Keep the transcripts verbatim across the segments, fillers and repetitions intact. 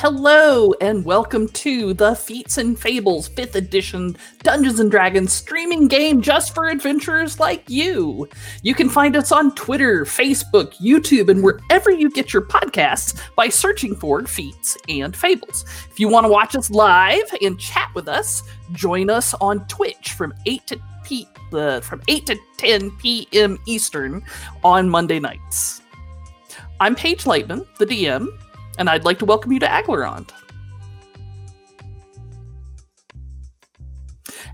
Hello and welcome to the Feats and Fables fifth edition Dungeons and Dragons streaming game just for adventurers like you. You can find us on Twitter, Facebook, YouTube, and wherever you get your podcasts by searching for Feats and Fables. If you want to watch us live and chat with us, join us on Twitch from eight to ten p.m. Eastern on Monday nights. I'm Paige Lightman, the D M. And I'd like to welcome you to Aglarond.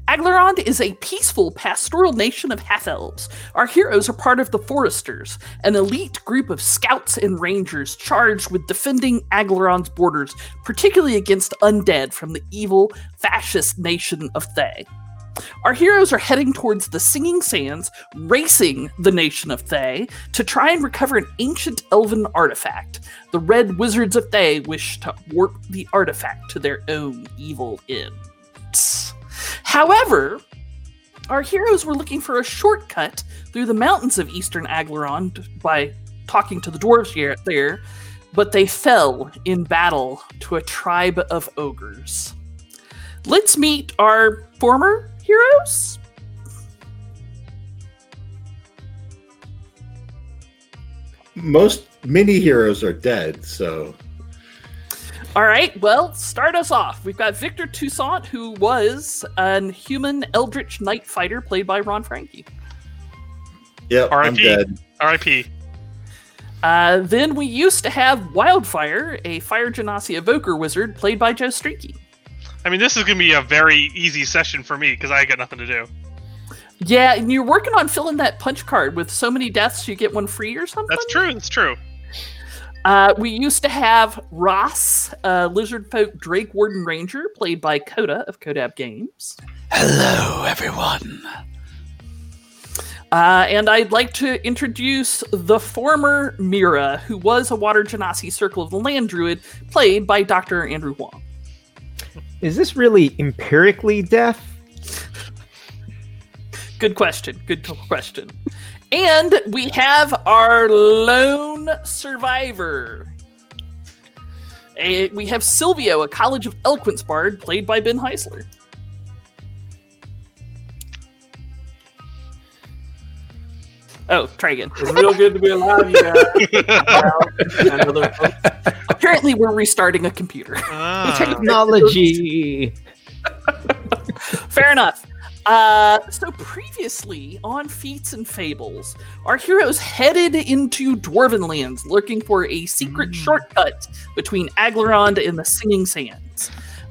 Aglarond is a peaceful pastoral nation of half-elves. Our heroes are part of the Foresters, an elite group of scouts and rangers charged with defending Aglarond's borders, particularly against undead from the evil fascist nation of Thay. Our heroes are heading towards the Singing Sands, racing the nation of Thay, to try and recover an ancient elven artifact. The Red Wizards of Thay wish to warp the artifact to their own evil ends. However, our heroes were looking for a shortcut through the mountains of Eastern Aglarond by talking to the dwarves here there, but they fell in battle to a tribe of ogres. Let's meet our former heroes. Most mini heroes are dead, so. All right, well, start us off. We've got Victor Toussaint, who was an human eldritch knight fighter played by Ron Franke. Yep, I'm dead. R I P. Uh, then we used to have Wildfire, a fire genasi evoker wizard played by Joe Streaky. I mean, this is going to be a very easy session for me, because I got nothing to do. Yeah, and you're working on filling that punch card with so many deaths you get one free or something? That's true, that's true. Uh, we used to have Ross, uh, Lizard Folk Drake Warden Ranger, played by Coda of Codab Games. Hello, everyone. Uh, and I'd like to introduce the former Mira, who was a Water Genasi Circle of the Land Druid, played by Doctor Andrew Huang. Is this really empirically deaf? Good question. Good question. And we have our lone survivor. We have Silvio, a College of Eloquence bard, played by Ben Heisler. Oh, try again. It's real good to be alive, you guys. Apparently, we're restarting a computer. Ah. Technology. Fair enough. Uh, so previously on Feats and Fables, our heroes headed into Dwarven lands, looking for a secret mm. shortcut between Aglarond and the Singing Sands,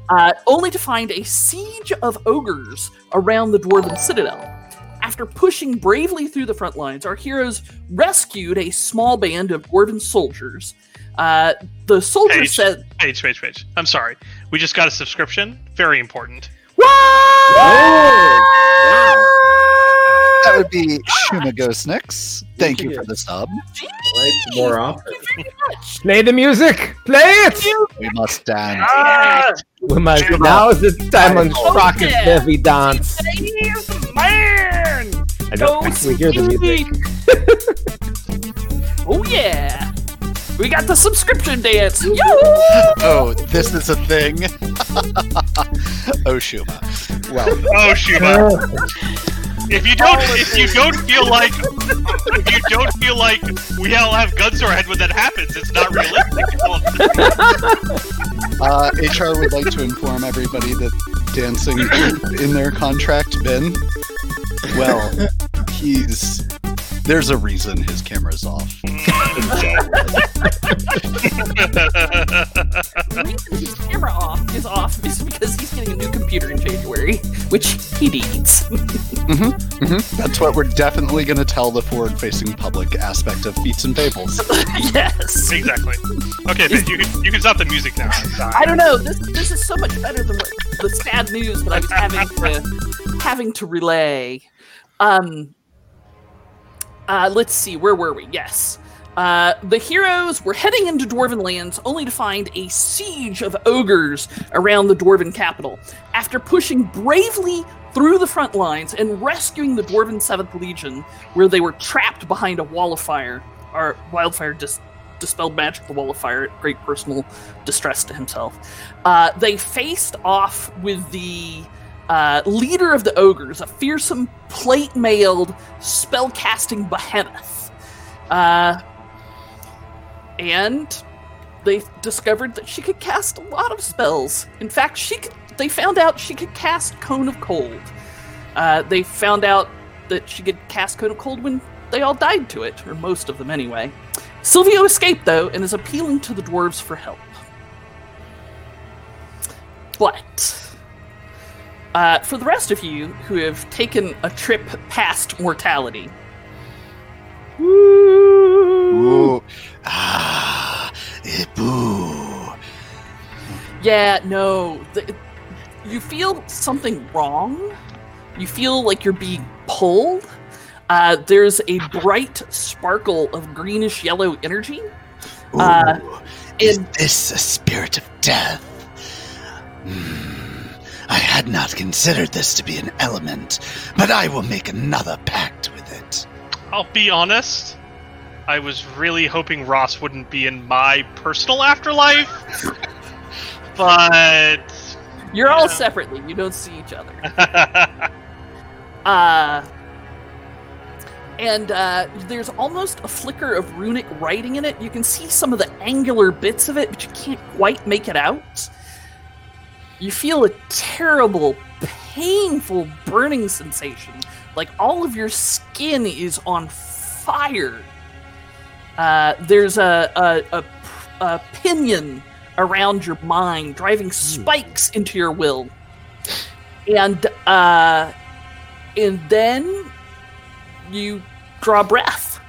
uh, only to find a siege of ogres around the Dwarven Citadel. After pushing bravely through the front lines, our heroes rescued a small band of Dwarven soldiers. Uh, the soldiers Paige, said... Paige, Paige, Paige. I'm sorry. We just got a subscription. Very important. What? Oh, wow. That would be Shumagosnix. Thank you for the sub. Jeez, more often. Play the music. Play it. We must dance. Ah, we must. Now is the time on Rocket Heavy Dance. Man! I don't oh, actually hear the music. Oh yeah! We got the subscription dance! Yo! Oh, this is a thing? Oh, Shuma. Well, oh, Shuma. If you don't, if you don't feel like, if you don't feel like we all have guns to our head when that happens, it's not realistic. uh, H R would like to inform everybody that dancing in their contract, Ben. Well, he's... There's a reason his camera's off. The reason his camera off is off is because he's getting a new computer in January, which he needs. mm-hmm, mm-hmm. That's what we're definitely going to tell the forward-facing public aspect of Feats and Fables. Yes. Exactly. Okay, Ben, you can, you can stop the music now. I don't know. This this is so much better than what, the sad news that I was having to, having to relay. Um... Uh, let's see, where were we? Yes. Uh, the heroes were heading into Dwarven lands only to find a siege of ogres around the Dwarven capital. After pushing bravely through the front lines and rescuing the Dwarven seventh Legion, where they were trapped behind a wall of fire, our Wildfire dis- dispelled magical wall of fire at great personal distress to himself. Uh, they faced off with the uh, leader of the ogres, a fearsome plate-mailed spell-casting behemoth. Uh, and they discovered that she could cast a lot of spells. In fact, she could, they found out she could cast Cone of Cold. Uh, they found out that she could cast Cone of Cold when they all died to it, or most of them anyway. Silvio escaped, though, and is appealing to the dwarves for help. But, uh, for the rest of you who have taken a trip past mortality... Woo! Ooh. Ah, eh, boo. Yeah, no. The, you feel something wrong. You feel like you're being pulled. Uh, there's a bright sparkle of greenish-yellow energy. Ooh, uh, is and, this a spirit of death? Mm, I had not considered this to be an element, but I will make another pact with it. I'll be honest, I was really hoping Ross wouldn't be in my personal afterlife, but... You're yeah. all separately, you don't see each other. uh... And uh, there's almost a flicker of runic writing in it. You can see some of the angular bits of it, but you can't quite make it out. You feel a terrible, painful burning sensation. Like all of your skin is on fire. Uh, there's a, a, a, a pinion around your mind, driving spikes into your will. And, uh, and then... you draw breath.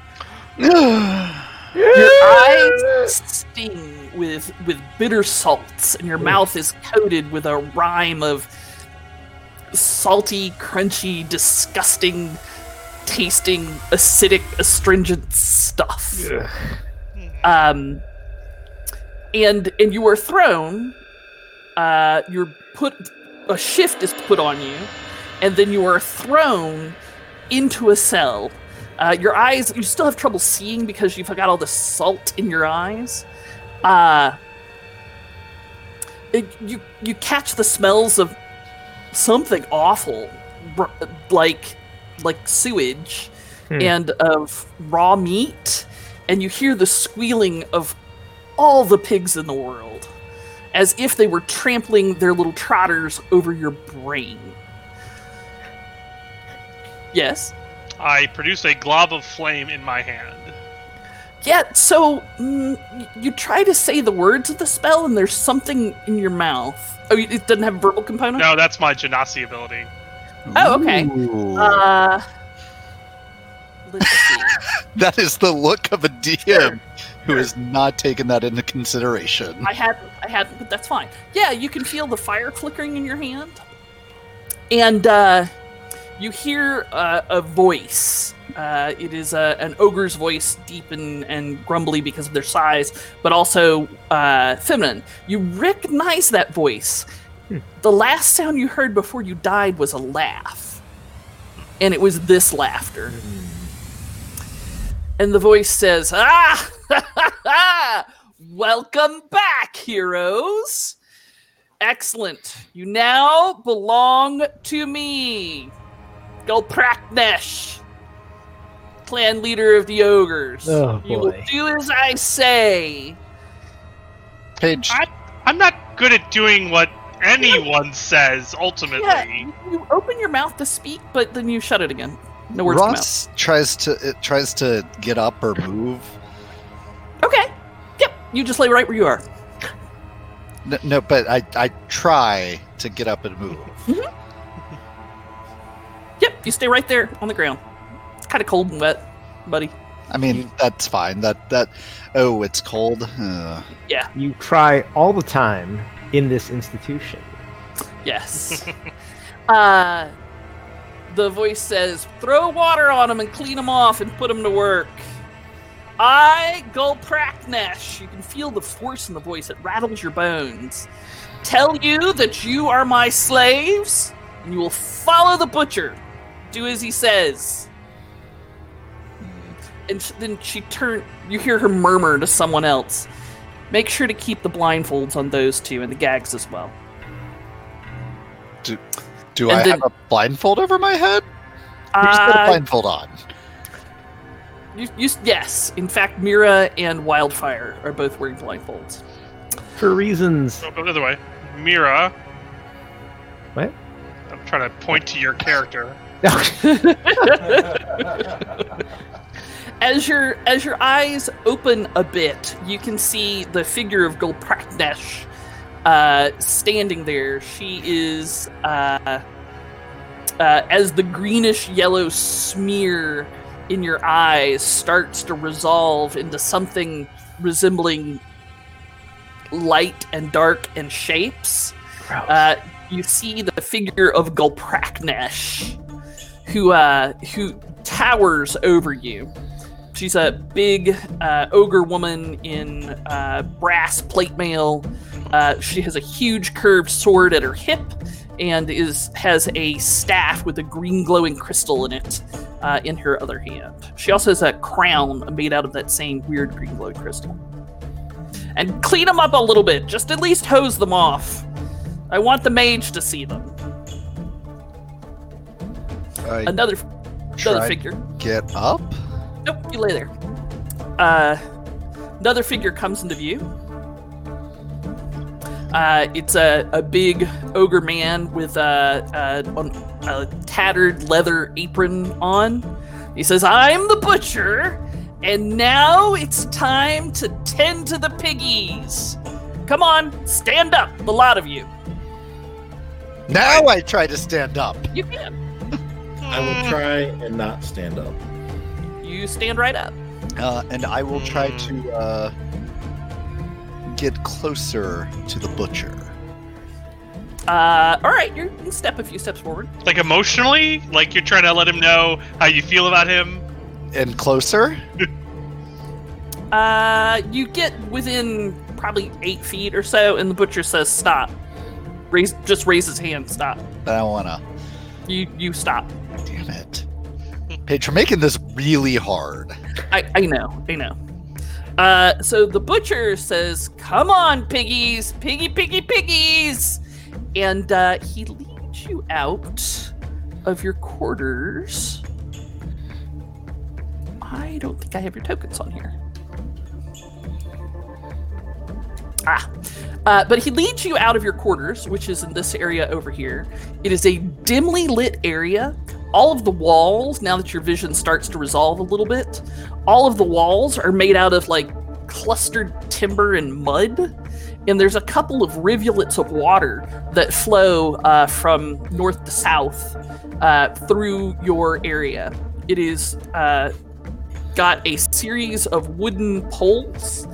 Your eyes sting with with bitter salts, and your mouth is coated with a rime of salty, crunchy, disgusting tasting, acidic, astringent stuff. Yeah. Um, and and you are thrown, uh, you're put, a shift is put on you, and then you are thrown into a cell. Uh, your eyes, you still have trouble seeing because you've got all the salt in your eyes. Uh, it, you you catch the smells of something awful, like like sewage hmm. and of raw meat, and you hear the squealing of all the pigs in the world, as if they were trampling their little trotters over your brain. Yes? I produce a glob of flame in my hand. Yeah, so mm, you try to say the words of the spell, and there's something in your mouth. Oh, it doesn't have a verbal component? No, that's my Genasi ability. Oh, okay. Ooh. Uh, let's see. That is the look of a D M sure. who sure. has not taken that into consideration. I hadn't, I hadn't, but that's fine. Yeah, you can feel the fire flickering in your hand. And, uh... you hear uh, a voice. Uh, it is a, an ogre's voice, deep and, and grumbly because of their size, but also uh, feminine. You recognize that voice. Hmm. The last sound you heard before you died was a laugh. And it was this laughter. And the voice says, "Ah! Ha ha ha! Welcome back, heroes! Excellent. You now belong to me. Gulpraknesh, clan leader of the ogres. Oh, you will do as I say." Paige. I, I'm not good at doing what anyone yeah. says, ultimately. Yeah, you open your mouth to speak, but then you shut it again. No words come out. Ross tries to, it tries to get up or move. Okay. Yep. You just lay right where you are. No, no but I, I try to get up and move. Mm-hmm. Yep, you stay right there on the ground. It's kind of cold and wet, buddy. I mean, that's fine. That that oh, it's cold. Uh. Yeah. You cry all the time in this institution. Yes. uh, the voice says, "Throw water on them and clean them off and put them to work. I, Gulpraknesh." You can feel the force in the voice. It rattles your bones. "Tell you that you are my slaves, and you will follow the butcher. Do as he says. and then she turn. You hear her murmur to someone else. Make sure to keep the blindfolds on those two and the gags as well. Do, do I then, have a blindfold over my head? Who's uh, got a blindfold on? You, you, yes. In fact, Mira and Wildfire are both wearing blindfolds. For reasons. Oh, go the other way. Mira. What? I'm trying to point to your character. As your as your eyes open a bit, you can see the figure of Gulpraknesh uh, standing there. She is uh, uh, as the greenish yellow smear in your eyes starts to resolve into something resembling light and dark and shapes. Uh, you see the figure of Gulpraknesh, who uh, who towers over you. She's a big uh, ogre woman in uh, brass plate mail. Uh, she has a huge curved sword at her hip and is has a staff with a green glowing crystal in it uh, in her other hand. She also has a crown made out of that same weird green glowing crystal. And clean them up a little bit. Just at least hose them off. I want the mage to see them. I another another figure. Get up. Nope, you lay there. Uh, another figure comes into view. Uh, it's a, a big ogre man with a, a, a tattered leather apron on. He says, "I'm the butcher, and now it's time to tend to the piggies. Come on, stand up, the lot of you." Now I try to stand up. You can. I will try and not stand up. You stand right up. Uh, and I will try to uh, get closer to the butcher. Uh, all right, you can step a few steps forward. Like emotionally? Like you're trying to let him know how you feel about him? And closer? uh, you get within probably eight feet or so, and the butcher says, "Stop." Raise, just raise his hand, stop. I don't want to. You, you stop. Damn it. Paige, you're making this really hard. I, I know, I know. Uh, so the butcher says, "Come on, piggies, piggy, piggy, piggies!" And uh, he leads you out of your quarters. I don't think I have your tokens on here. Ah. Uh, but he leads you out of your quarters, which is in this area over here. It is a dimly lit area. All of the walls, now that your vision starts to resolve a little bit, all of the walls are made out of, like, clustered timber and mud. And there's a couple of rivulets of water that flow uh, from north to south uh, through your area. It is uh, got a series of wooden poles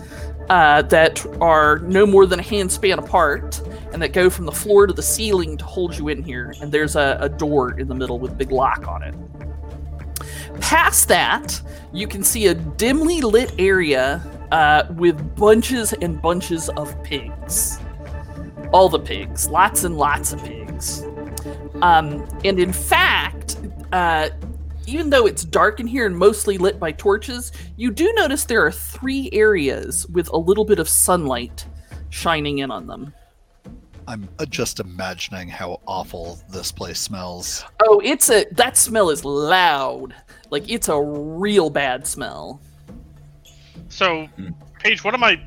uh, that are no more than a hand span apart, and that go from the floor to the ceiling to hold you in here. And there's a, a door in the middle with a big lock on it. Past that, you can see a dimly lit area uh, with bunches and bunches of pigs. All the pigs. Lots and lots of pigs. Um, and in fact, uh, even though it's dark in here and mostly lit by torches, you do notice there are three areas with a little bit of sunlight shining in on them. I'm just imagining how awful this place smells. Oh, it's a that smell is loud. Like, it's a real bad smell. So, Paige, what am I...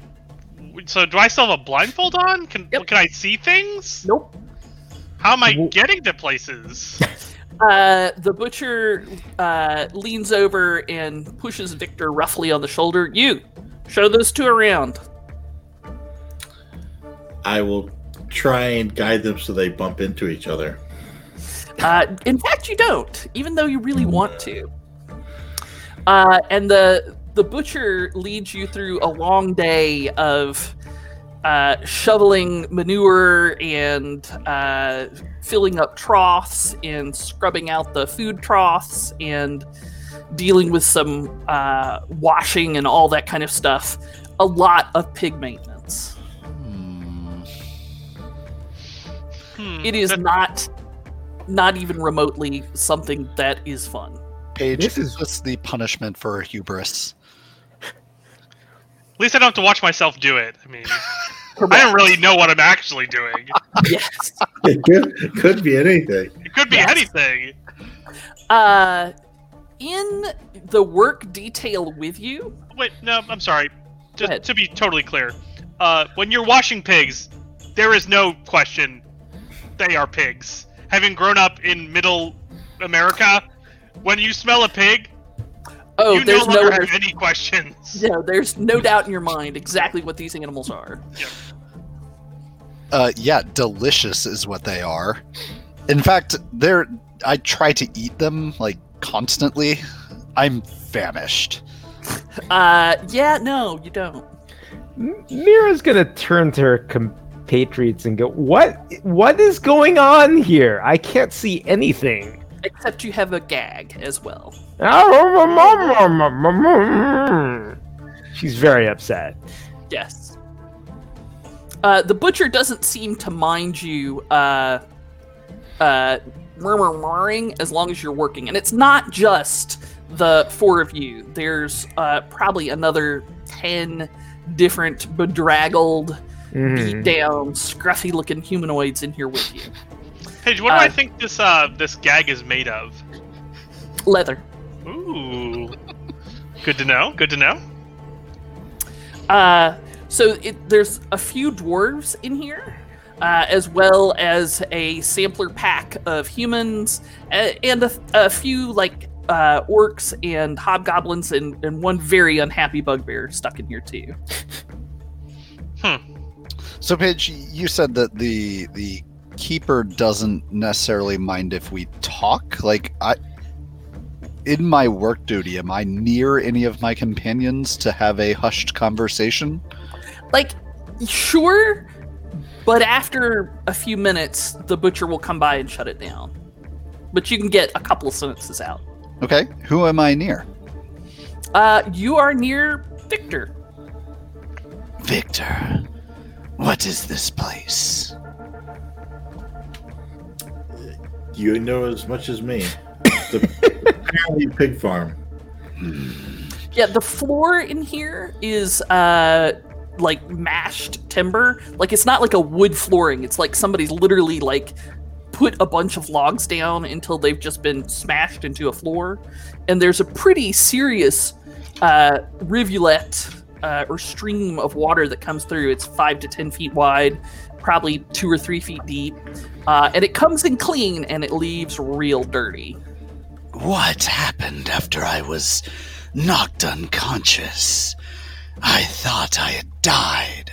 So, do I still have a blindfold on? Can yep. can I see things? Nope. How am I getting to places? uh, the butcher uh, leans over and pushes Victor roughly on the shoulder. You, show those two around. I will... try and guide them so they bump into each other. Uh, in fact, you don't, even though you really want to. Uh, and the the butcher leads you through a long day of uh, shoveling manure and uh, filling up troughs and scrubbing out the food troughs and dealing with some uh, washing and all that kind of stuff. A lot of pig maintenance. It is not not even remotely something that is fun. Paige, this is just the punishment for hubris. At least I don't have to watch myself do it. I mean, I don't really know what I'm actually doing. Yes. It could, it could be anything. It could be yes. anything. Uh, in the work detail with you... Wait, no, I'm sorry. To, to be totally clear, uh, when you're washing pigs, there is no question they are pigs. Having grown up in middle America, when you smell a pig... Oh, you there's no longer no, have any questions. Yeah, there's no doubt in your mind exactly what these animals are. Yeah. Uh, yeah, delicious is what they are. In fact, they're. I try to eat them like constantly. I'm famished. Uh, yeah, no, you don't. Mira's gonna turn to her compatriots and go, "What? What is going on here? I can't see anything." Except you have a gag as well. She's very upset. Yes. Uh, the butcher doesn't seem to mind you uh, uh, murmuring as long as you're working. And it's not just the four of you. There's uh, probably another ten different bedraggled, mm-hmm. beat-down, scruffy-looking humanoids in here with you. Paige, what do uh, I think this uh this gag is made of? Leather. Ooh. Good to know. Good to know. Uh, so it, there's a few dwarves in here, uh, as well as a sampler pack of humans, and, and a, a few like uh, orcs and hobgoblins, and, and one very unhappy bugbear stuck in here too. Hmm. So Paige, you said that the the Keeper doesn't necessarily mind if we talk. Like, I, in my work duty, am I near any of my companions to have a hushed conversation? Like, sure, but after a few minutes, the butcher will come by and shut it down. But you can get a couple of sentences out. Okay, who am I near? Uh, you are near Victor. Victor, what is this place? You know as much as me. The apparently pig farm. Yeah, the floor in here is uh, like mashed timber. Like it's not like a wood flooring. It's like somebody's literally like put a bunch of logs down until they've just been smashed into a floor. And there's a pretty serious uh, rivulet uh, or stream of water that comes through. It's five to ten feet wide, probably two or three feet deep. Uh, and it comes in clean, and it leaves real dirty. What happened after I was knocked unconscious? I thought I had died.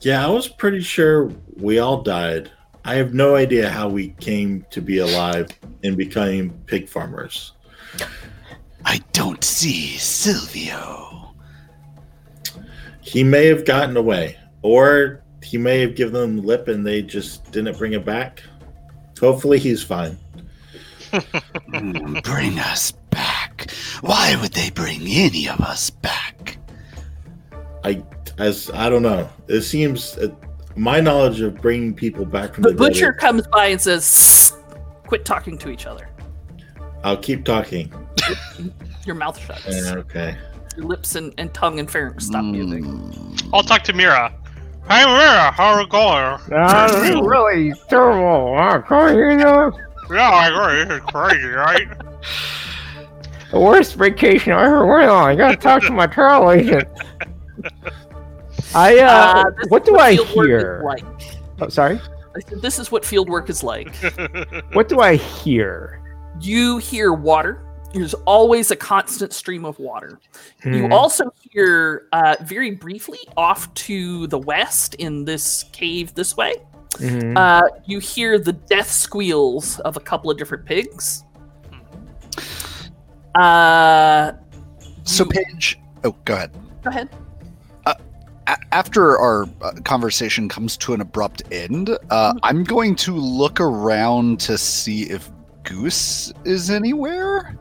Yeah, I was pretty sure we all died. I have no idea how we came to be alive and became pig farmers. I don't see Silvio. He may have gotten away, or... he may have given them lip and they just didn't bring it back. Hopefully he's fine. Bring us back. Why would they bring any of us back? I as I don't know. It seems uh, my knowledge of bringing people back from the, the butcher building, comes by and says, "Quit talking to each other." I'll keep talking. Your mouth shuts. Uh, okay. Your lips and, and tongue and pharynx stop moving. Mm. I'll talk to Mira. Hey Mira, how are you going? Uh, this is really terrible. Uh, can you know? Yeah, I agree. This is crazy, right? The worst vacation I ever went on. I gotta talk to my travel agent. I, uh, uh what do what I hear? Like. Oh, sorry? I said, this is what field work is like. What do I hear? You hear water. There's always a constant stream of water. Hmm. You also hear uh, very briefly off to the west in this cave this way. Mm-hmm. Uh, you hear the death squeals of a couple of different pigs. Uh, so you... Paige, oh, go ahead. Go ahead. Uh, a- after our uh, conversation comes to an abrupt end, uh, mm-hmm. I'm going to look around to see if Goose is anywhere.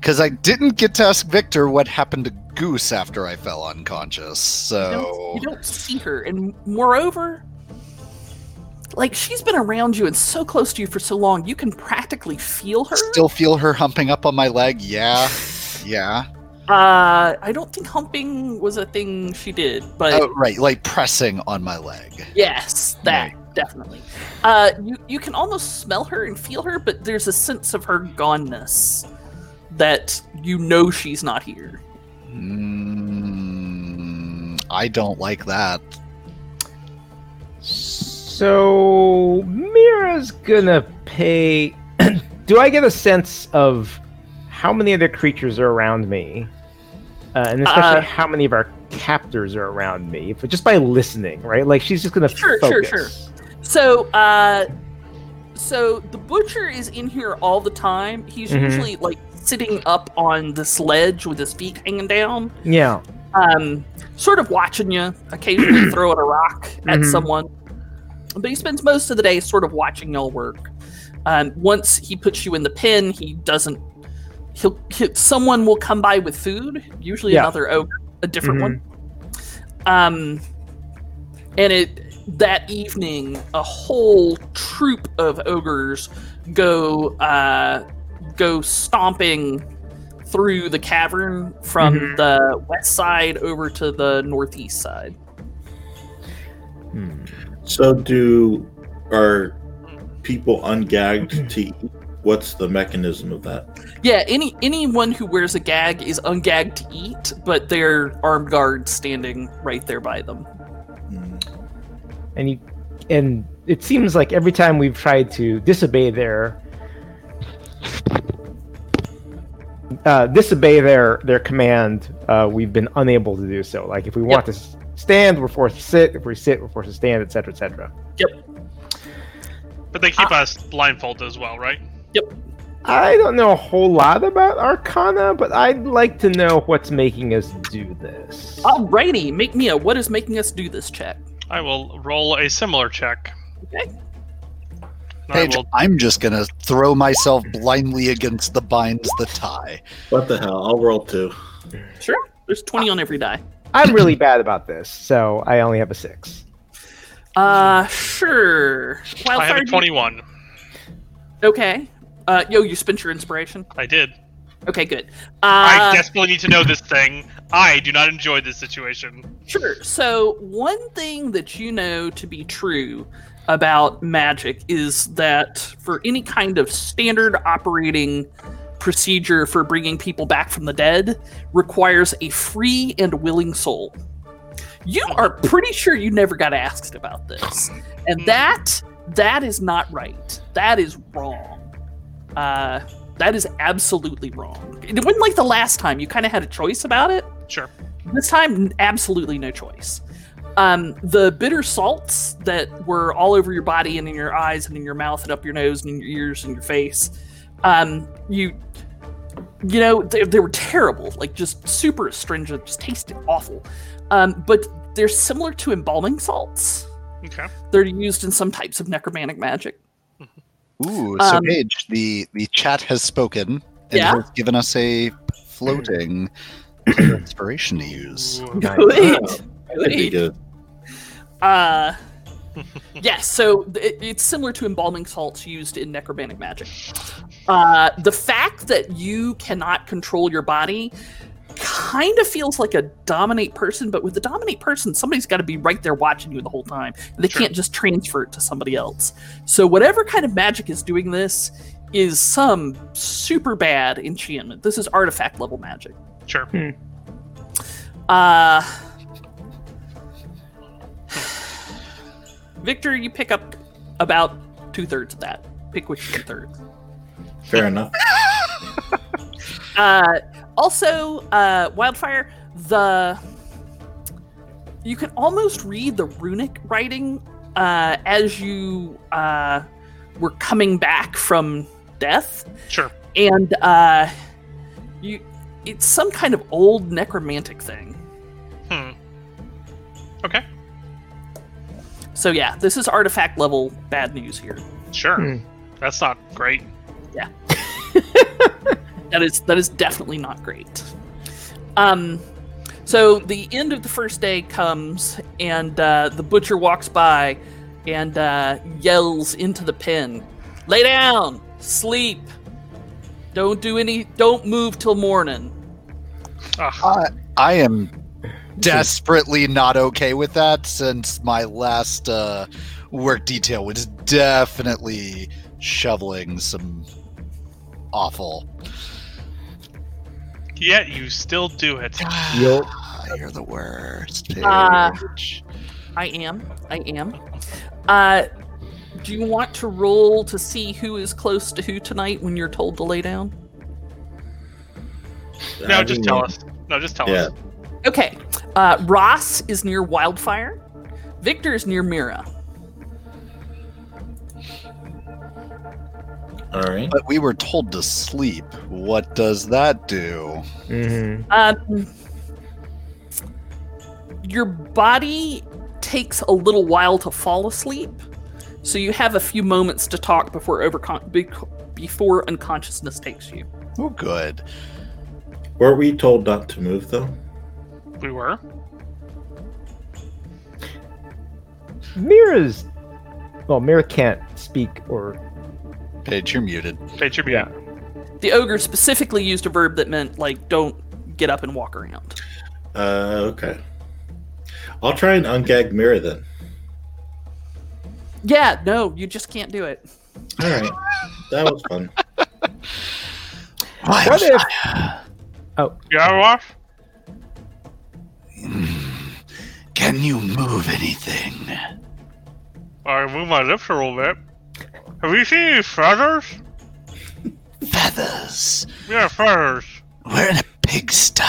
Because I didn't get to ask Victor what happened to Goose after I fell unconscious, so... You don't, you don't see her, and moreover, like, she's been around you and so close to you for so long, you can practically feel her. Still feel her humping up on my leg, yeah. Yeah. Uh, I don't think humping was a thing she did, but... Oh, right, like pressing on my leg. Yes, that, right. Definitely. Uh, you, you can almost smell her and feel her, but there's a sense of her goneness that you know she's not here. Mm, I don't like that. So, Mira's gonna pay... Do I get a sense of how many other creatures are around me? Uh, and especially uh, how many of our captors are around me? But just by listening, right? Like, she's just gonna sure, focus. Sure, sure, sure. So, uh... So, the butcher is in here all the time. He's mm-hmm. usually, like, sitting up on this ledge with his feet hanging down. Yeah. Um, sort of watching you, occasionally throwing a rock at mm-hmm. someone. But he spends most of the day sort of watching y'all work. Um, once he puts you in the pen, he doesn't... He'll, he'll someone will come by with food, usually yeah. another ogre, a different mm-hmm. one. Um, and it that evening, a whole troop of ogres go uh, go stomping through the cavern from mm-hmm. the west side over to the northeast side. Hmm. So do are people ungagged to eat? What's the mechanism of that? Yeah, any anyone who wears a gag is ungagged to eat, but their armed guard standing right there by them. Mm. And you, and it seems like every time we've tried to disobey their uh, disobey their their command, uh, we've been unable to do so. Like if we yep. want to stand, we're forced to sit. If we sit, we're forced to stand, et cetera, et cetera. Yep. But they keep uh, us blindfolded as well, right? Yep. I don't know a whole lot about Arcana, but I'd like to know what's making us do this. Alrighty, make me a what is making us do this check. I will roll a similar check. Okay. Paige, will... I'm just going to throw myself blindly against the binds that tie. What the hell? I'll roll two. Sure. There's twenty uh, on every die. I'm really bad about this, so I only have a six. Uh, sure. Wildfire, I have a twenty-one. You... Okay. Uh, yo, you spent your inspiration? I did. Okay, good. Uh, I desperately need to know this thing. I do not enjoy this situation. Sure. So, one thing that you know to be true about magic is that for any kind of standard operating procedure for bringing people back from the dead requires a free and willing soul. You are pretty sure you never got asked about this. And that, that is not right. That is wrong. Uh, that is absolutely wrong. It wasn't like the last time. You kind of had a choice about it. Sure. This time, absolutely no choice. Um, the bitter salts that were all over your body and in your eyes and in your mouth and up your nose and in your ears and your face, um, you... You know, they, they were terrible, like just super astringent, just tasted awful. Um, but they're similar to embalming salts. Okay. They're used in some types of necromantic magic. Ooh, so um, Paige, the, the chat has spoken and yeah? has given us a floating inspiration to use. Nice. Good. Good. Good. Uh, yes, so it, it's similar to embalming salts used in necromantic magic. Uh, the fact that you cannot control your body kind of feels like a dominate person, but with the dominate person, somebody's got to be right there watching you the whole time. They sure. can't just transfer it to somebody else. So whatever kind of magic is doing this is some super bad enchantment. This is artifact level magic. Sure. Hmm. Uh... Victor, you pick up about two-thirds of that. Pick which two-thirds. Fair enough. uh, also, uh, Wildfire, the you can almost read the runic writing uh, as you uh, were coming back from death. Sure. And uh, you, it's some kind of old necromantic thing. Hmm. Okay. So yeah, this is artifact level bad news here. Sure. Mm. That's not great. Yeah. that is that is definitely not great. Um so the end of the first day comes and uh, the butcher walks by and uh, yells into the pen, "Lay down! Sleep! Don't do any, don't move till morning." Uh, I am desperately not okay with that, since my last uh, work detail was definitely shoveling some awful. Yet you still do it. Yep. You're the worst, Paige. Uh, I am. I am. Uh, do you want to roll to see who is close to who tonight when you're told to lay down? No, I just mean, tell us. No, just tell yeah. us. Okay. Uh, Ross is near Wildfire. Victor is near Mira. All right. But we were told to sleep. What does that do? Mm-hmm. Um, your body takes a little while to fall asleep, so you have a few moments to talk before overcon- before unconsciousness takes you. Oh, good. Were we told not to move, though? We were. Mira's... Well, Mira can't speak or... Paige, you're muted. Paige, you're muted. Yeah. The ogre specifically used a verb that meant, like, don't get up and walk around. Uh, okay. I'll try and ungag Mira, then. Yeah, no, you just can't do it. All right. That was fun. What if... Oh. Yeah, Ross? Can you move anything? I move my lips a little bit. Have you seen any feathers? Feathers? Yeah, feathers. We're in a pigsty.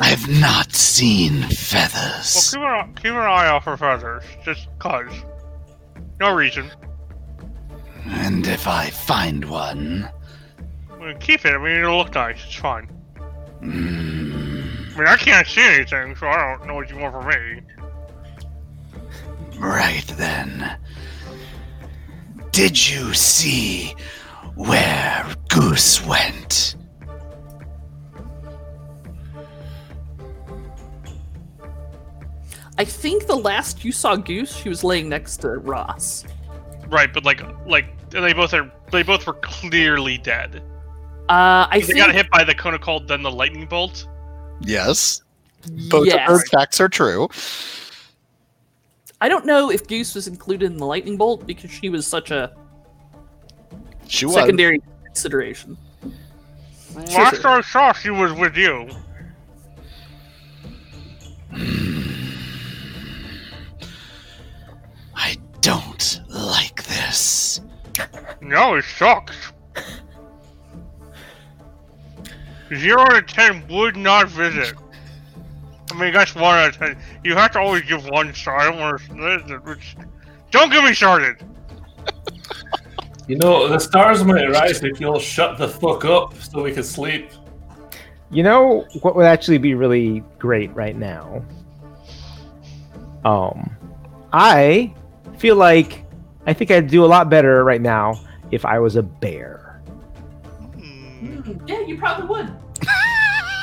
I've not seen feathers. Well, keep an, keep an eye out for feathers, just cause. No reason. And if I find one... Well, keep it, I mean, it'll look nice, it's fine. Mm. I mean, I can't see anything, so I don't know what you want from me. Right then. Did you see where Goose went? I think the last you saw Goose, she was laying next to Ross. Right, but like, like they both are, they both were clearly dead. Uh, I they think... got hit by the cone of cold, then the lightning bolt. Yes, both yes. of those facts are true. I don't know if Goose was included in the lightning bolt because she was such a she secondary was. consideration. Last I saw, she was with you. I don't like this. No, it sucks. Zero out of ten would not visit. I mean, that's one out of ten. You have to always give one star. I don't want to... Don't get me started! You know, the stars might rise if you'll shut the fuck up so we can sleep. You know what would actually be really great right now? Um, I feel like I think I'd do a lot better right now if I was a bear. Yeah, you probably would.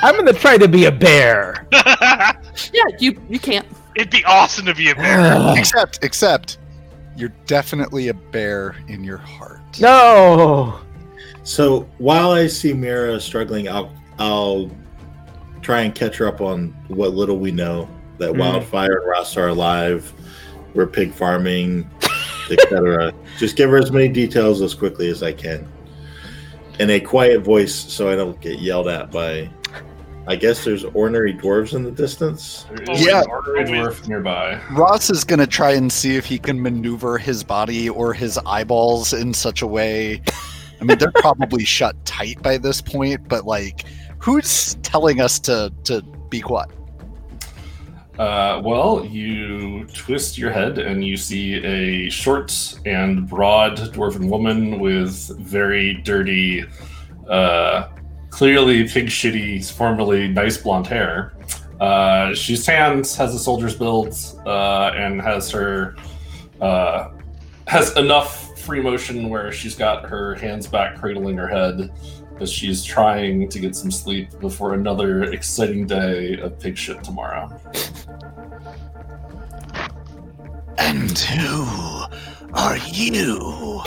I'm gonna try to be a bear. yeah, you you can't. It'd be awesome to be a bear. except, except, you're definitely a bear in your heart. No. So while I see Mira struggling, I'll I'll try and catch her up on what little we know that mm. Wildfire and Ross are alive. We're pig farming, et cetera. Just give her as many details as quickly as I can. In a quiet voice, so I don't get yelled at by. I guess there's ornery dwarves in the distance. There's yeah, an ornery dwarf nearby. Ross is gonna try and see if he can maneuver his body or his eyeballs in such a way. I mean, they're probably shut tight by this point, but like, who's telling us to to be quiet? Uh, well, you twist your head and you see a short and broad dwarven woman with very dirty, uh, clearly pig shitty, formerly nice blonde hair. Uh, she's tanned, has a soldier's build, uh, and has her, uh, has enough free motion where she's got her hands back cradling her head as she's trying to get some sleep before another exciting day of pig shit tomorrow. And who are you?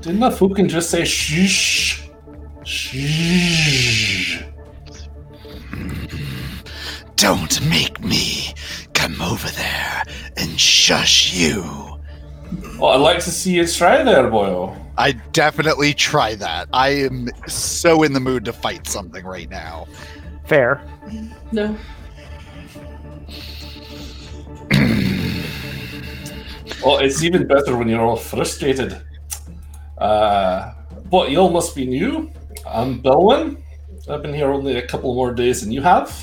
Didn't the Fukin just say shh? Shh. Don't make me come over there and shush you. Well, I'd like to see you try that, boyo. I definitely try that. I am so in the mood to fight something right now. Fair. No. Well, it's even better when you're all frustrated. Uh, but you all must be new. I'm Belwyn. I've been here only a couple more days than you have.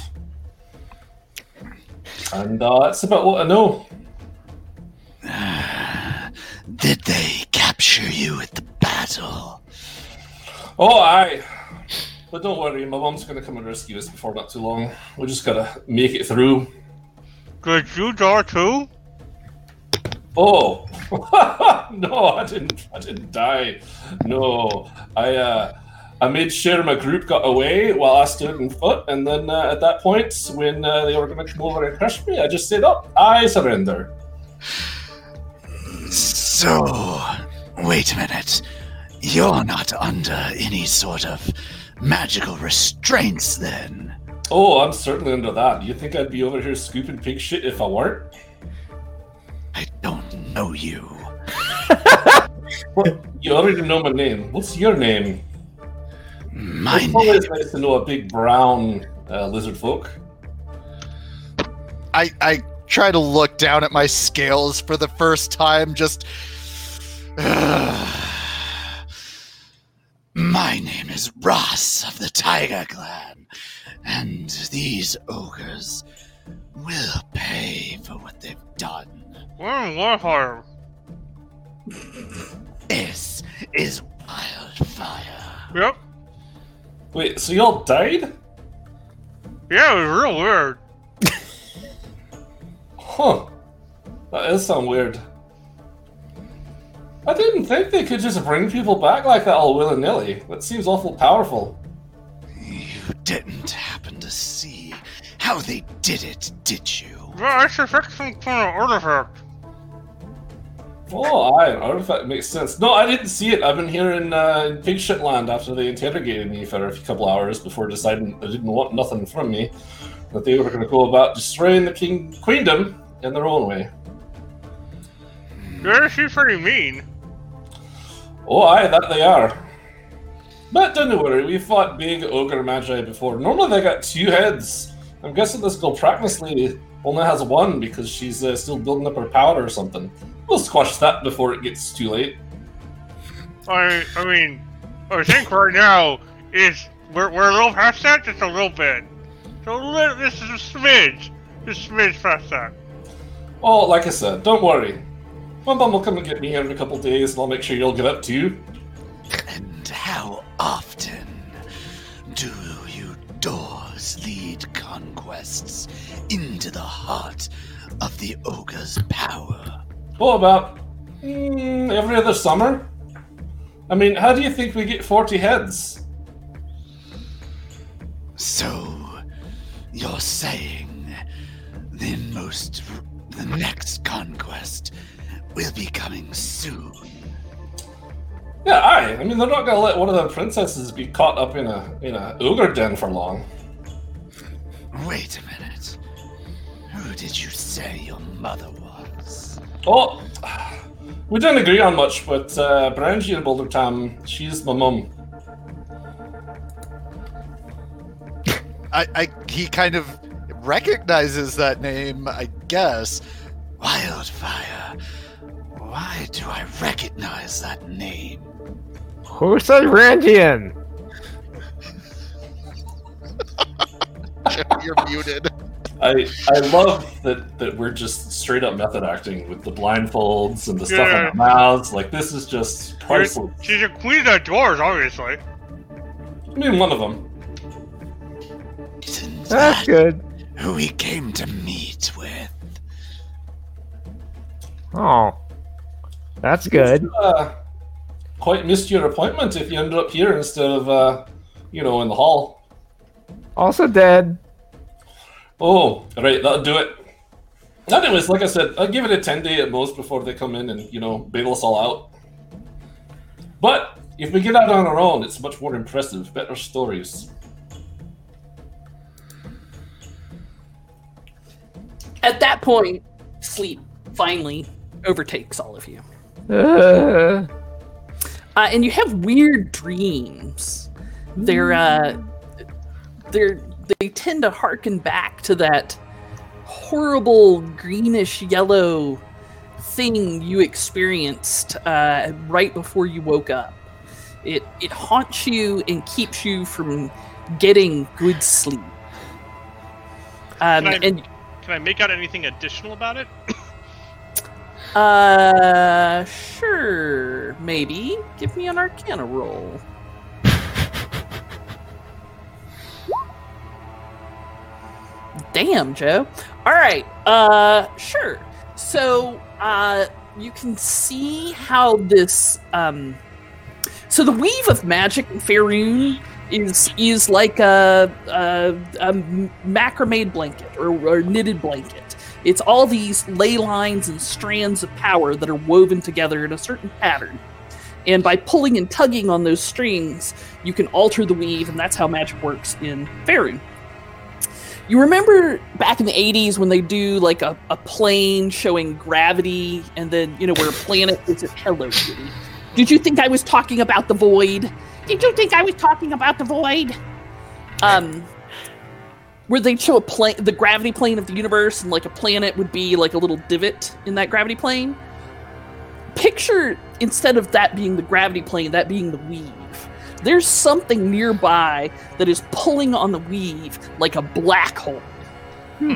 And uh, that's about what I know. Uh, did they capture you at the battle? Oh, aye. But don't worry, my mom's going to come and rescue us before not too long. We just got to make it through. Did you die too? Oh, no, I didn't. I didn't die. No, I uh, I made sure my group got away while I stood on foot, and then uh, at that point, when uh, they were going to come over and crush me, I just said, "Oh, I surrender." So, wait a minute. You're not under any sort of magical restraints, then? Oh, I'm certainly under that. Do you think I'd be over here scooping pig shit if I weren't? I don't know you. Well, you already know my name. What's your name? My it's name. Always nice to know a big brown uh, lizard folk. I I try to look down at my scales for the first time. Just uh, my name is Ross of the Tiger Clan, and these ogres will pay for what they've done. We're in Warfire. This is Wildfire. Yep. Wait, so y'all died? Yeah, it was real weird. Huh. That is sound weird. I didn't think they could just bring people back like that all willy-nilly. That seems awful powerful. You didn't happen to see how they did it, did you? Yeah, it's a section from an artifact. Oh, aye, an artifact makes sense. No, I didn't see it. I've been here in, uh, in pig shit land after they interrogated me for a couple hours before deciding they didn't want nothing from me, that they were going to go about destroying the king queendom in their own way. They're actually pretty mean. Oh, aye, that they are. But don't worry, we fought big ogre magi before. Normally they got two heads. I'm guessing this Gulpraknesh lady only has one because she's uh, still building up her power or something. We'll squash that before it gets too late. I I mean, I think right now is we're we're a little past that, just a little bit. So little, this is a smidge, just a smidge past that. Oh, like I said, don't worry. My mum will come and get me here in a couple of days, and I'll make sure you'll get up too. And how often do you doors lead conquests into the heart of the ogre's power? Oh, about mm, every other summer. I mean, how do you think we get forty heads? So, you're saying the most, the next conquest will be coming soon? Yeah, aye. I mean, they're not gonna let one of the princesses be caught up in a in a ogre den for long. Wait a minute. Who did you say your mother was? Oh, we didn't agree on much, but uh, Brown Gold of Tam, she's my mum. I, I, he kind of recognizes that name, I guess. Wildfire. Why do I recognize that name? Who said Randian? You're muted. I I love that, that we're just straight up method acting with the blindfolds and the yeah. stuff on our mouths. Like, this is just priceless. She's a queen of doors, obviously. I mean, one of them. Isn't That's that good. Who he came to meet with. Oh. That's good. Uh, quite missed your appointment if you ended up here instead of, uh, you know, in the hall. Also dead. Oh, right, that'll do it. Anyways, like I said, I give it a ten day at most before they come in and, you know, bail us all out. But if we get out on our own, it's much more impressive. Better stories. At that point, sleep finally overtakes all of you. Uh. Uh, and you have weird dreams. They're, uh, they're, they tend to harken back to that horrible greenish-yellow thing you experienced uh, right before you woke up. It it haunts you and keeps you from getting good sleep. Um, can, I, and, can I make out anything additional about it? Uh, sure, maybe. Give me an Arcana roll. Damn, Joe. All right, uh, sure. So, uh, you can see how this, um... So the weave of magic in Faerûn is is like a, a, a macrame blanket, or, or knitted blanket. It's all these ley lines and strands of power that are woven together in a certain pattern. And by pulling and tugging on those strings, you can alter the weave, and that's how magic works in Faerûn. You remember back in the eighties when they do like a, a plane showing gravity, and then, you know, where a planet is at Hello Kitty. Did you think I was talking about the void? Did you think I was talking about the void? Um, where they'd show a plane, the gravity plane of the universe, and like a planet would be like a little divot in that gravity plane. Picture, instead of that being the gravity plane, that being the weave. There's something nearby that is pulling on the weave like a black hole. Hmm.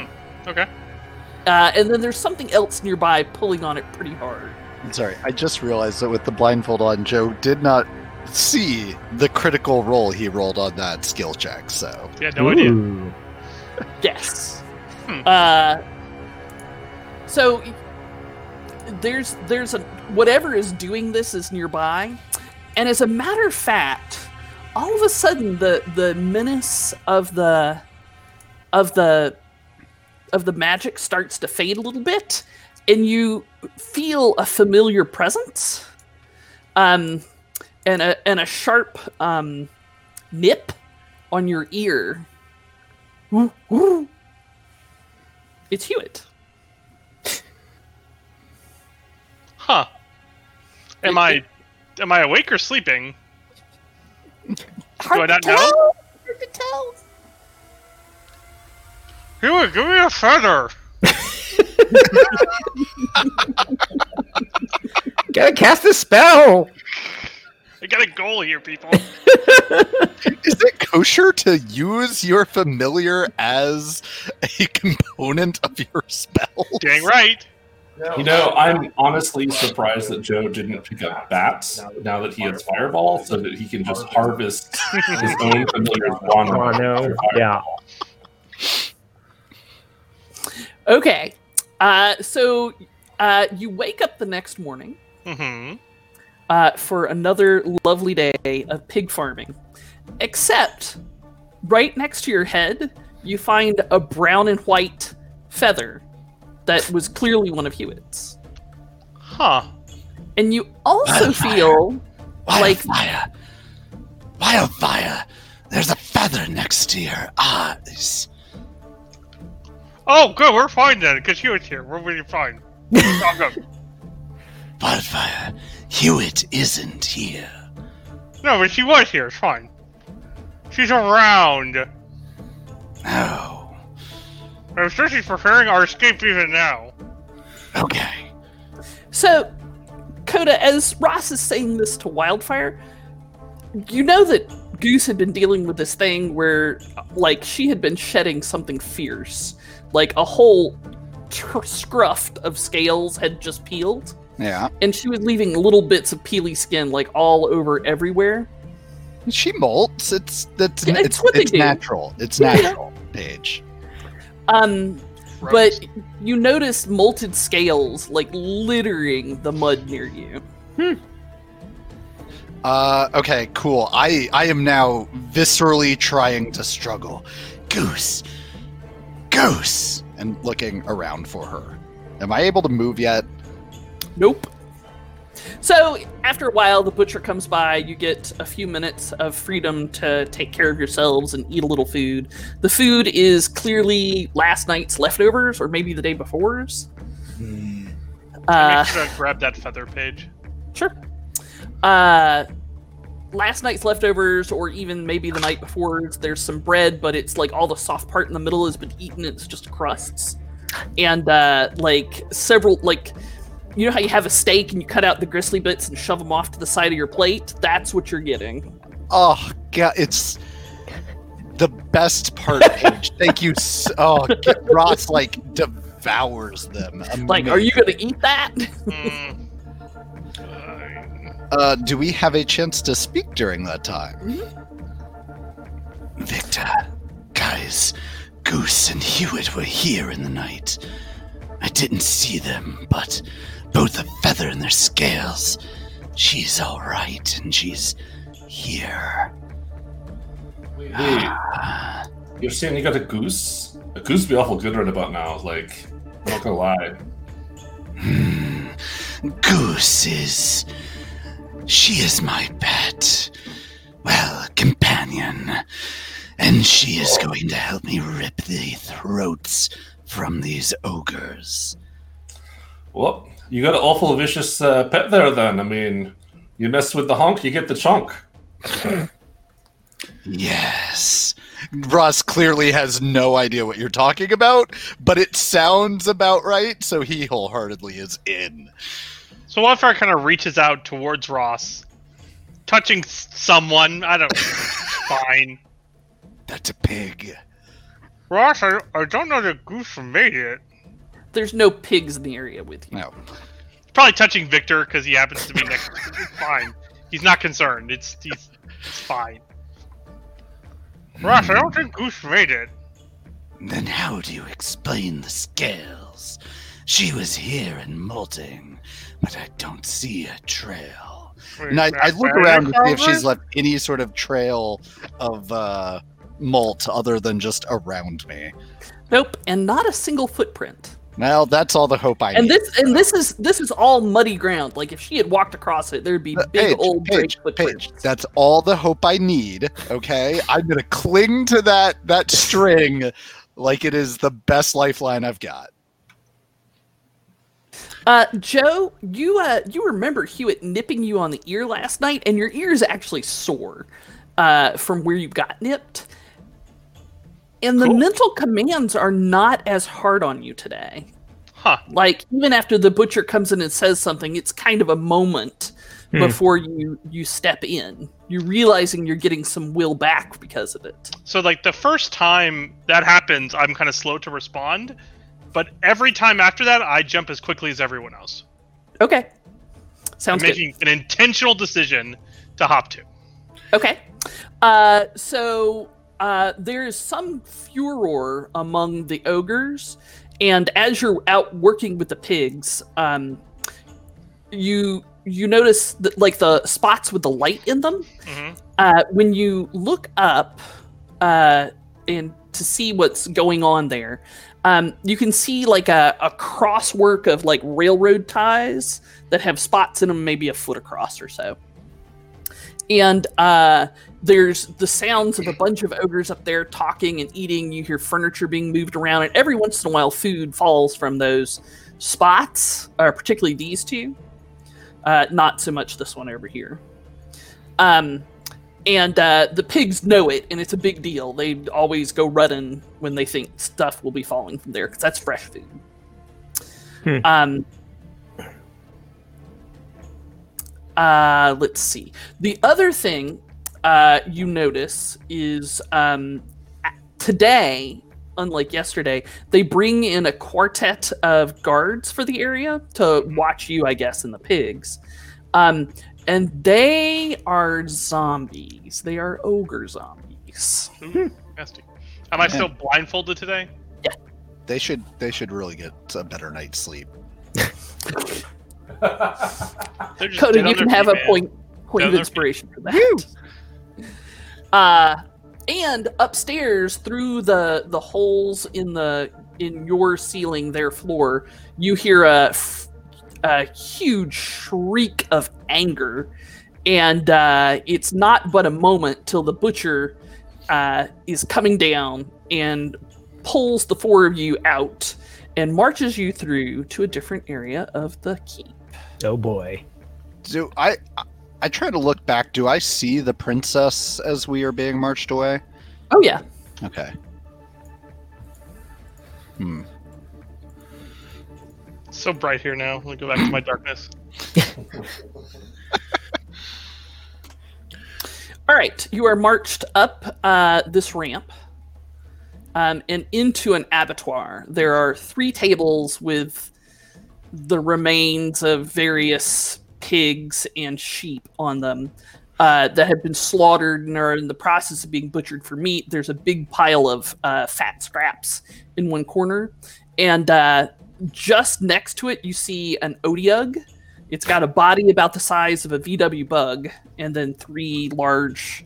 Okay. Uh, and then there's something else nearby pulling on it pretty hard. I'm sorry, I just realized that with the blindfold on, Joe did not see the critical roll he rolled on that skill check, so... Yeah, no Ooh. idea. Yes. Hmm. Uh, so, there's, there's a... Whatever is doing this is nearby... And as a matter of fact, all of a sudden the, the menace of the of the of the magic starts to fade a little bit, and you feel a familiar presence, um, and a and a sharp um, nip on your ear. It's Hewitt. Huh? Am I? Am I awake or sleeping? Hard Do I not to tell. know? Hard to tell. Here, give me a feather. Gotta cast a spell. I got a goal here, people. Is it kosher to use your familiar as a component of your spell? Dang right. You know, I'm honestly surprised that Joe didn't pick up bats now that he has Fireball, so that he can just harvest his own familiar wand. No. Yeah. Okay. Uh, so uh, you wake up the next morning mm-hmm. uh, for another lovely day of pig farming, except right next to your head, you find a brown and white feather. That was clearly one of Hewitt's. Huh. And you also Wildfire. feel Wildfire. like... Wildfire! Wildfire! There's a feather next to your eyes. Oh, good, we're fine then, because Hewitt's here. We're really fine. It's all good. Wildfire, Hewitt isn't here. No, but she was here, it's fine. She's around. Oh. I'm sure she's preparing our escape even now. Okay. So, Coda, as Ross is saying this to Wildfire, you know that Goose had been dealing with this thing where, like, she had been shedding something fierce. Like, a whole tr- scruff of scales had just peeled. Yeah. And she was leaving little bits of peely skin, like, all over everywhere. She molts. It's, that's, yeah, it's, it's, what it's they natural. Do. It's natural, yeah. Paige. Um, Gross. But you notice molted scales, like, littering the mud near you. Hmm. Uh, okay, cool. I, I am now viscerally trying to struggle. Goose! Goose! and looking around for her. Am I able to move yet? Nope. So after a while, the butcher comes by. You get a few minutes of freedom to take care of yourselves and eat a little food. The food is clearly last night's leftovers, or maybe the day before's. Hmm. Uh, Should I grab that feather, Paige? Sure. Uh, last night's leftovers, or even maybe the night before's. There's some bread, but it's like all the soft part in the middle has been eaten. It's just crusts, and uh, like several like. You know how you have a steak and you cut out the gristly bits and shove them off to the side of your plate? That's what you're getting. Oh, God, it's the best part, Paige. Thank you. So, oh, get, Ross, like, devours them. Amazing. Like, are you going to eat that? uh, do we have a chance to speak during that time? Mm-hmm. Victor, guys, Goose and Hewitt were here in the night. I didn't see them, but... both a feather in their scales. She's all right, and she's here. Wait, wait. You're saying you got a goose? A goose would be awful good right about now. Like, I'm not gonna lie. Hmm. Goose is... she is my pet. Well, companion. And she is going to help me rip the throats from these ogres. Well... you got an awful vicious uh, pet there, then. I mean, you mess with the honk, you get the chunk. Yes. Ross clearly has no idea what you're talking about, but it sounds about right, so he wholeheartedly is in. So Wildfire kind of reaches out towards Ross, touching someone. I don't know. Fine. That's a pig. Ross, I, I don't know the goose from me yet. There's no pigs in the area with you. No. Probably touching Victor because he happens to be next. It's fine. He's not concerned. It's he's it's fine. Ross, I don't think Goose made it. Then how do you explain the scales? She was here and molting, but I don't see a trail. Wait, and I, I look around to see if she's left any sort of trail of uh, molt other than just around me. Nope, and not a single footprint. Well, that's all the hope I and need. This, and this is this is all muddy ground. Like, if she had walked across it, there'd be uh, big Paige, old Paige, Paige, that's all the hope I need, okay? I'm going to cling to that that string like it is the best lifeline I've got. Uh, Joe, you uh, you remember Hewitt nipping you on the ear last night, and your ear's actually sore uh, from where you got nipped. And the cool. mental commands are not as hard on you today. Huh. Like, even after the butcher comes in and says something, it's kind of a moment hmm. before you, you step in. You're realizing you're getting some will back because of it. So, like, the first time that happens, I'm kind of slow to respond. But every time after that, I jump as quickly as everyone else. Okay. Sounds I'm good. Making an intentional decision to hop to. Okay. Uh, so... Uh, there is some furor among the ogres, and as you're out working with the pigs, um, you you notice that, like, the spots with the light in them. Mm-hmm. Uh, when you look up uh, and to see what's going on there, um, you can see like a, a crosswork of like railroad ties that have spots in them, maybe a foot across or so. And uh, there's the sounds of a bunch of ogres up there talking and eating. You hear furniture being moved around, and every once in a while food falls from those spots, or particularly these two. Uh, not so much this one over here. Um, and uh, the pigs know it, and it's a big deal. They always go running when they think stuff will be falling from there, because that's fresh food. Hmm. Um Uh, let's see. The other thing uh, you notice is um, today, unlike yesterday, they bring in a quartet of guards for the area to watch you, I guess, and the pigs. Um, and they are zombies. They are ogre zombies. Ooh, nasty. Am I still blindfolded today? Yeah. They should. They should really get a better night's sleep. Coda, you can have a point, point of inspiration for that. Uh, and upstairs, through the, the holes in the in your ceiling, their floor, you hear a, a huge shriek of anger. And uh, it's not but a moment till the butcher uh, is coming down and pulls the four of you out and marches you through to a different area of the keep. Oh boy. Do I, I try to look back. Do I see the princess as we are being marched away? Oh yeah. Okay. Hmm. It's so bright here now. Let me go back to my darkness. All right, you are marched up uh, this ramp um, and into an abattoir. There are three tables with the remains of various pigs and sheep on them uh, that have been slaughtered and are in the process of being butchered for meat. There's a big pile of uh, fat scraps in one corner. And uh, just next to it, you see an odiug. It's got a body about the size of a V W bug, and then three large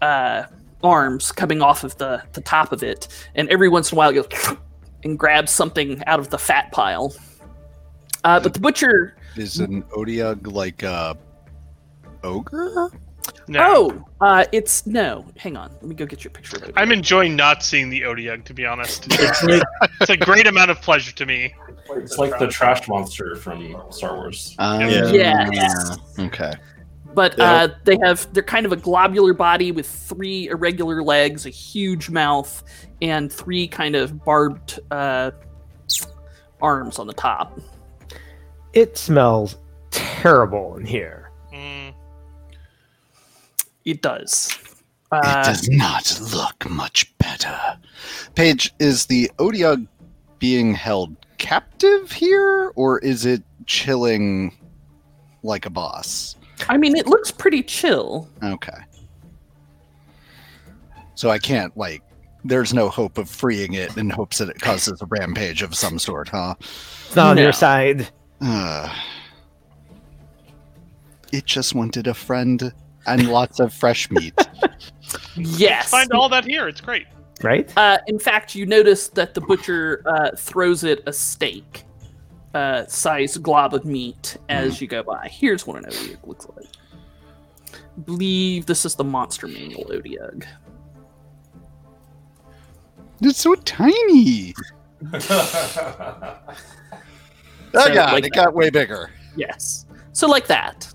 uh, arms coming off of the, the top of it. And every once in a while, it goes and grabs something out of the fat pile. Uh, but the butcher... Is an odiug like a ogre? No. Oh, uh, it's... No. Hang on. Let me go get you a picture of it. I'm enjoying not seeing the odiug, to be honest. It's, like, it's a great amount of pleasure to me. It's like the trash monster from Star Wars. Um, yeah. Yeah. yeah. Okay. But uh, they have... They're kind of a globular body with three irregular legs, a huge mouth, and three kind of barbed uh, arms on the top. It smells terrible in here. Mm. It does. Uh, it does not look much better. Paige, is the odiug being held captive here, or is it chilling like a boss? I mean, it looks pretty chill. Okay. So I can't, like, there's no hope of freeing it in hopes that it causes a rampage of some sort, huh? It's not on no. your side. Uh, it just wanted a friend and lots of fresh meat. Yes. Find all that here. It's great. Right? Uh, in fact, you notice that the butcher uh, throws it a steak uh, sized glob of meat as mm. you go by. Here's what an odiug looks like. I believe this is the monster manual odiug. It's so tiny. Oh, so yeah, like it that. Got way bigger. Yes. So like that.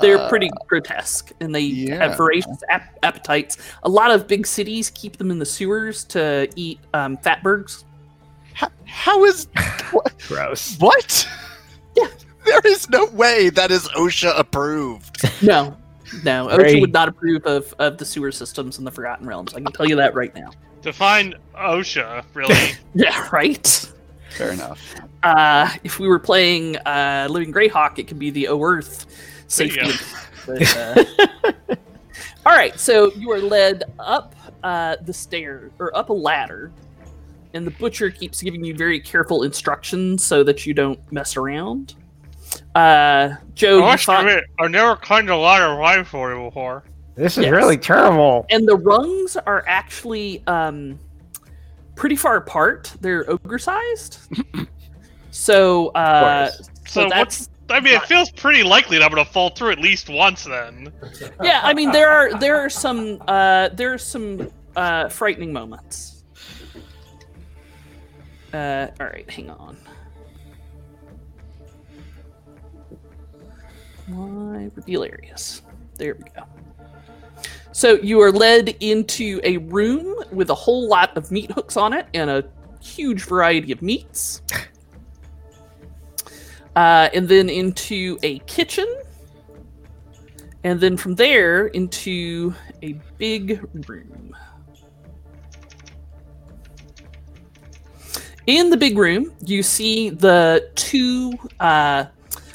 They're uh, pretty grotesque, and they yeah. have voracious ap- appetites. A lot of big cities keep them in the sewers to eat um, fatbergs. How, how is... What? Gross. What? Yeah. There is no way that is OSHA approved. No. No. Great. OSHA would not approve of, of the sewer systems in the Forgotten Realms. I can tell you that right now. Define OSHA, really. Yeah, right? Fair enough. Uh, if we were playing uh, Living Greyhawk, it could be the O-Earth safety. But, uh... All right, so you are led up uh, the stair, or up a ladder, and the butcher keeps giving you very careful instructions so that you don't mess around. Uh, Joe, I you thought... Admit, I've never climbed a ladder line for you before. This is yes. really terrible. And the rungs are actually... Um, pretty far apart. They're ogre-sized. so, uh... So, so that's... I mean, not... it feels pretty likely that I'm gonna fall through at least once, then. Yeah, I mean, there are there are some, uh... There are some, uh, frightening moments. Uh, alright, hang on. Why were delirious? There we go. So you are led into a room with a whole lot of meat hooks on it and a huge variety of meats. Uh, and then into a kitchen. And then from there into a big room. In the big room, you see the two uh,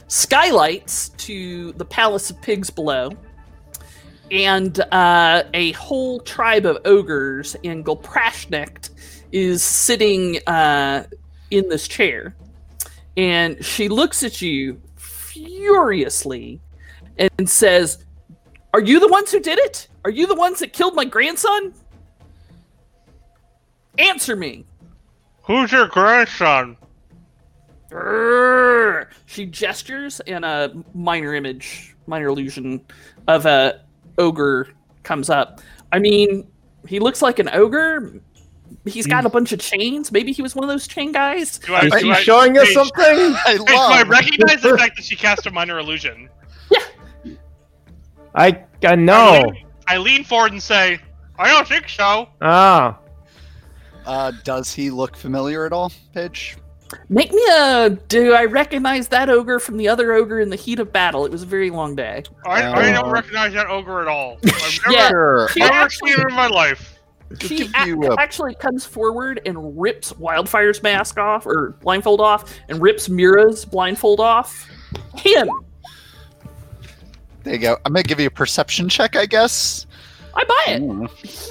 skylights to the Palace of Pigs below. And uh, a whole tribe of ogres and Gulpraknesh is sitting uh, in this chair. And she looks at you furiously and says, "Are you the ones who did it? Are you the ones that killed my grandson?" Answer me! Who's your grandson? Urgh. She gestures, and a minor image, minor illusion of a ogre comes up. I mean, he looks like an ogre. He's got a bunch of chains. Maybe he was one of those chain guys. Do I, Are do you I, showing I, us something? I, love. Do I recognize the fact that she cast a minor illusion? Yeah. I, I know. I lean, I lean forward and say, I don't think so. Ah. Uh, does he look familiar at all, Paige? Make me a... Do I recognize that ogre from the other ogre in the heat of battle? It was a very long day. I, um, I don't recognize that ogre at all. I've never, yeah, never actually, seen him in my life. She a- a- actually comes forward and rips Wildfire's mask off, or blindfold off, and rips Mira's blindfold off. Him! There you go. I'm going to give you a perception check, I guess. I buy it. Ooh.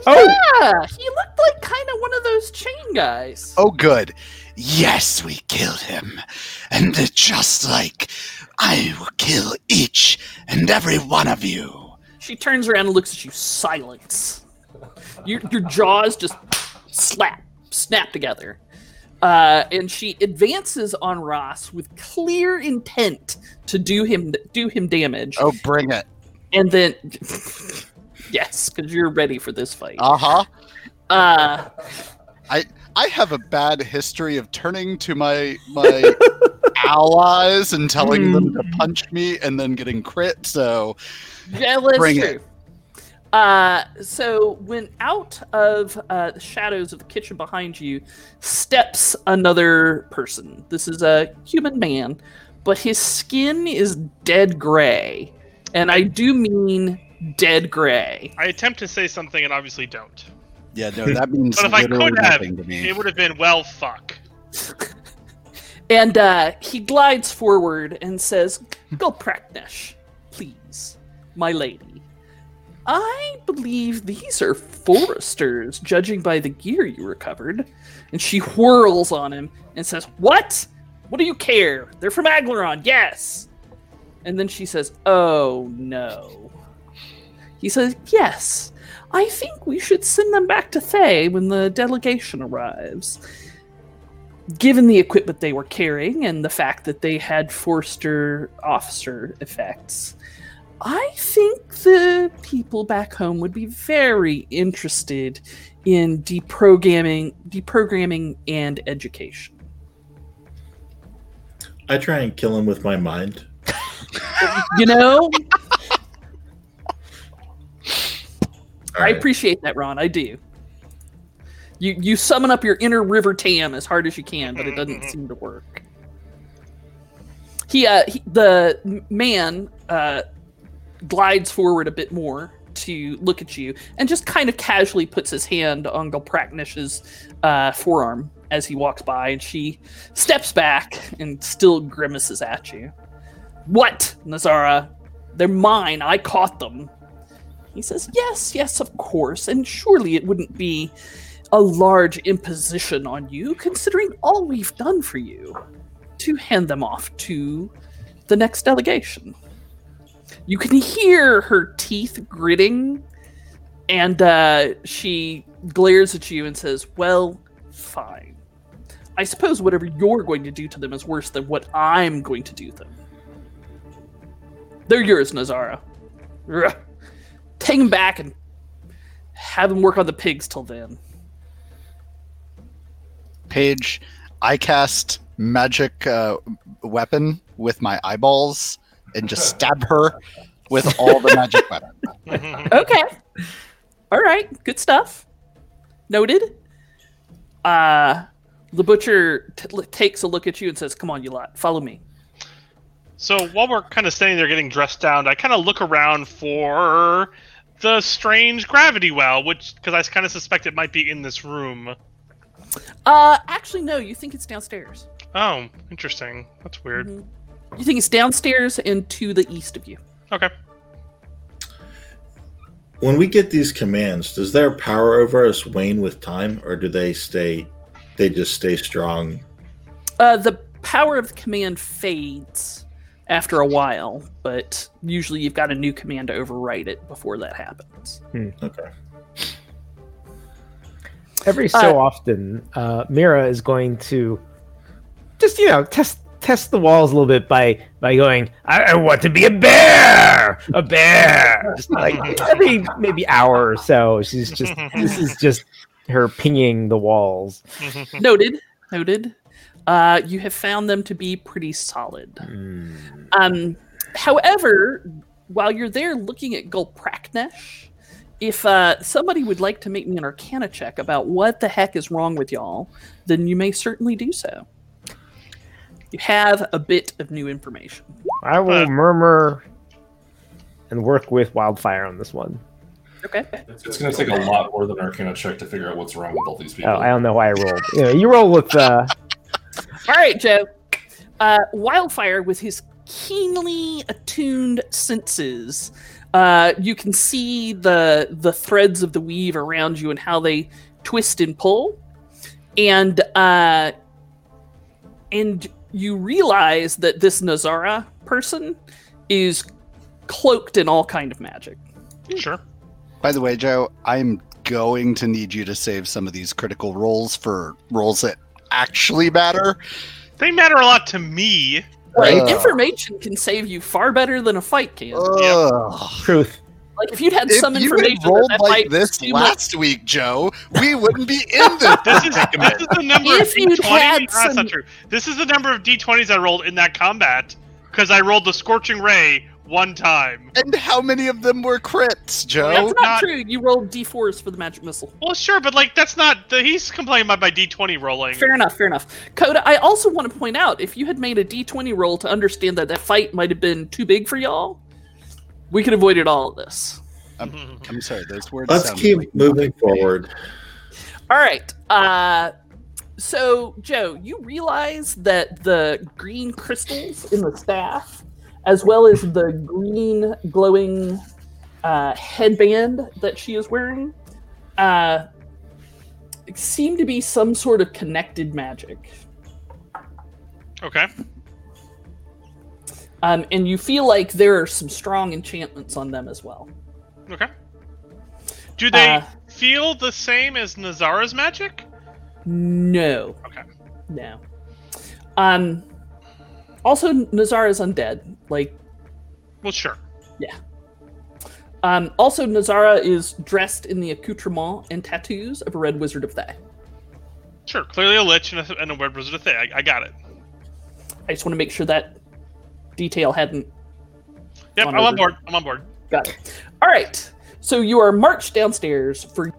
Oh, yeah, he looked like kind of one of those chain guys. Oh, good. Yes, we killed him, and just like I will kill each and every one of you. She turns around and looks at you. Silence. Your your jaws just slap, snap together, uh, and she advances on Ross with clear intent to do him do him damage. Oh, bring it! And then. Yes, because you're ready for this fight. Uh-huh. Uh I I have a bad history of turning to my my allies and telling mm. them to punch me and then getting crit, so yeah, let's bring true. it. Uh so when out of uh, the shadows of the kitchen behind you steps another person. This is a human man, but his skin is dead gray. And I do mean dead gray. I attempt to say something and obviously don't. Yeah, no, that means but if I could have, to me. It would have been, well, fuck. And uh, he glides forward and says, Gulpraknesh, please, my lady. I believe these are foresters, judging by the gear you recovered. And she whirls on him and says, what? What do you care? They're from Aglarond, yes. And then she says, oh, no. He says, yes, I think we should send them back to Thay when the delegation arrives. Given the equipment they were carrying and the fact that they had Forster officer effects, I think the people back home would be very interested in deprogramming, deprogramming and education. I try and kill him with my mind. You know... Right. I appreciate that, Ron. I do. You you summon up your inner River Tam as hard as you can, but it doesn't seem to work. He, uh, he the man uh, glides forward a bit more to look at you, and just kind of casually puts his hand on Gulpraknesh's uh, forearm as he walks by, and she steps back and still grimaces at you. What, Nazara? They're mine. I caught them. He says, yes, yes, of course, and surely it wouldn't be a large imposition on you, considering all we've done for you, to hand them off to the next delegation. You can hear her teeth gritting, and uh, she glares at you and says, well, fine. I suppose whatever you're going to do to them is worse than what I'm going to do to them. They're yours, Nazara. Ruh. Take him back and have him work on the pigs till then. Paige, I cast magic uh, weapon with my eyeballs and just stab her with all the magic weapon. Okay. All right. Good stuff. Noted. Uh, the butcher t- takes a look at you and says, come on, you lot. Follow me. So while we're kind of standing there getting dressed down, I kind of look around for the strange gravity well, which, because I kind of suspect it might be in this room. Uh, actually, no, you think it's downstairs. Oh, interesting. That's weird. Mm-hmm. You think it's downstairs and to the east of you. Okay. When we get these commands, does their power over us wane with time, or do they stay, they just stay strong? Uh, the power of the command fades after a while, but usually you've got a new command to overwrite it before that happens. Hmm. Okay. Every so uh, often, uh, Mira is going to just, you know, test test the walls a little bit by by going, I, I want to be a bear! A bear! Just like every maybe hour or so, she's just, this is just her pinging the walls. Noted. Noted. Uh, you have found them to be pretty solid. Mm. Um, however, while you're there looking at Gulpraknesh, if uh, somebody would like to make me an Arcana check about what the heck is wrong with y'all, then you may certainly do so. You have a bit of new information. I will uh, murmur and work with Wildfire on this one. Okay. It's going to take a lot more than an Arcana check to figure out what's wrong with all these people. Oh, I don't know why I rolled. You know, you roll with... Uh... All right, Joe. Uh, Wildfire, with his keenly attuned senses... Uh, you can see the the threads of the weave around you and how they twist and pull, and uh, and you realize that this Nazara person is cloaked in all kind of magic. Sure. By the way, Joe, I'm going to need you to save some of these critical rolls for rolls that actually matter. They matter a lot to me. Right. Uh, information can save you far better than a fight can. Uh, Truth. Like if you'd had if some information you rolled that like fight this last much... week, Joe, we wouldn't be in this. This is, this is the number if of D twenty. Some... Not true. This is the number of D twenties I rolled in that combat because I rolled the Scorching Ray one time. And how many of them were crits, Joe? That's not, not... true. You rolled D fours for the magic missile. Well, sure, but like that's not. The... He's complaining about my D twenty rolling. Fair enough. Fair enough. Coda, I also want to point out if you had made a D twenty roll to understand that that fight might have been too big for y'all, we could have avoided all of this. I'm, I'm sorry. Those words. Let's keep like moving forward. All right. Uh, so, Joe, you realize that the green crystals in the staff, as well as the green glowing uh, headband that she is wearing, uh, seem to be some sort of connected magic. Okay. Um, and you feel like there are some strong enchantments on them as well. Okay. Do they uh, feel the same as Nazara's magic? No. Okay. No. Um. Also, Nazara is undead. Like, well, sure. Yeah. Um, also, Nazara is dressed in the accoutrement and tattoos of a red wizard of Thay. Sure, clearly a lich and a, and a red wizard of Thay. I, I got it. I just want to make sure that detail hadn't... Yep, I'm over. on board. I'm on board. Got it. All right. So you are marched downstairs for...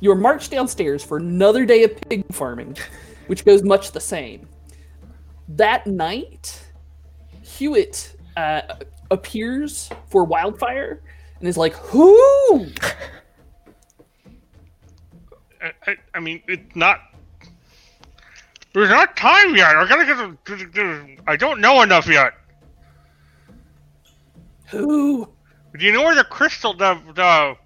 You are marched downstairs for another day of pig farming, which goes much the same. That night, Hewitt uh, appears for Wildfire and is like, who? I, I, I mean, it's not... There's not time yet. I gotta get a, I don't know enough yet. Who? Do you know where the crystal, the, the,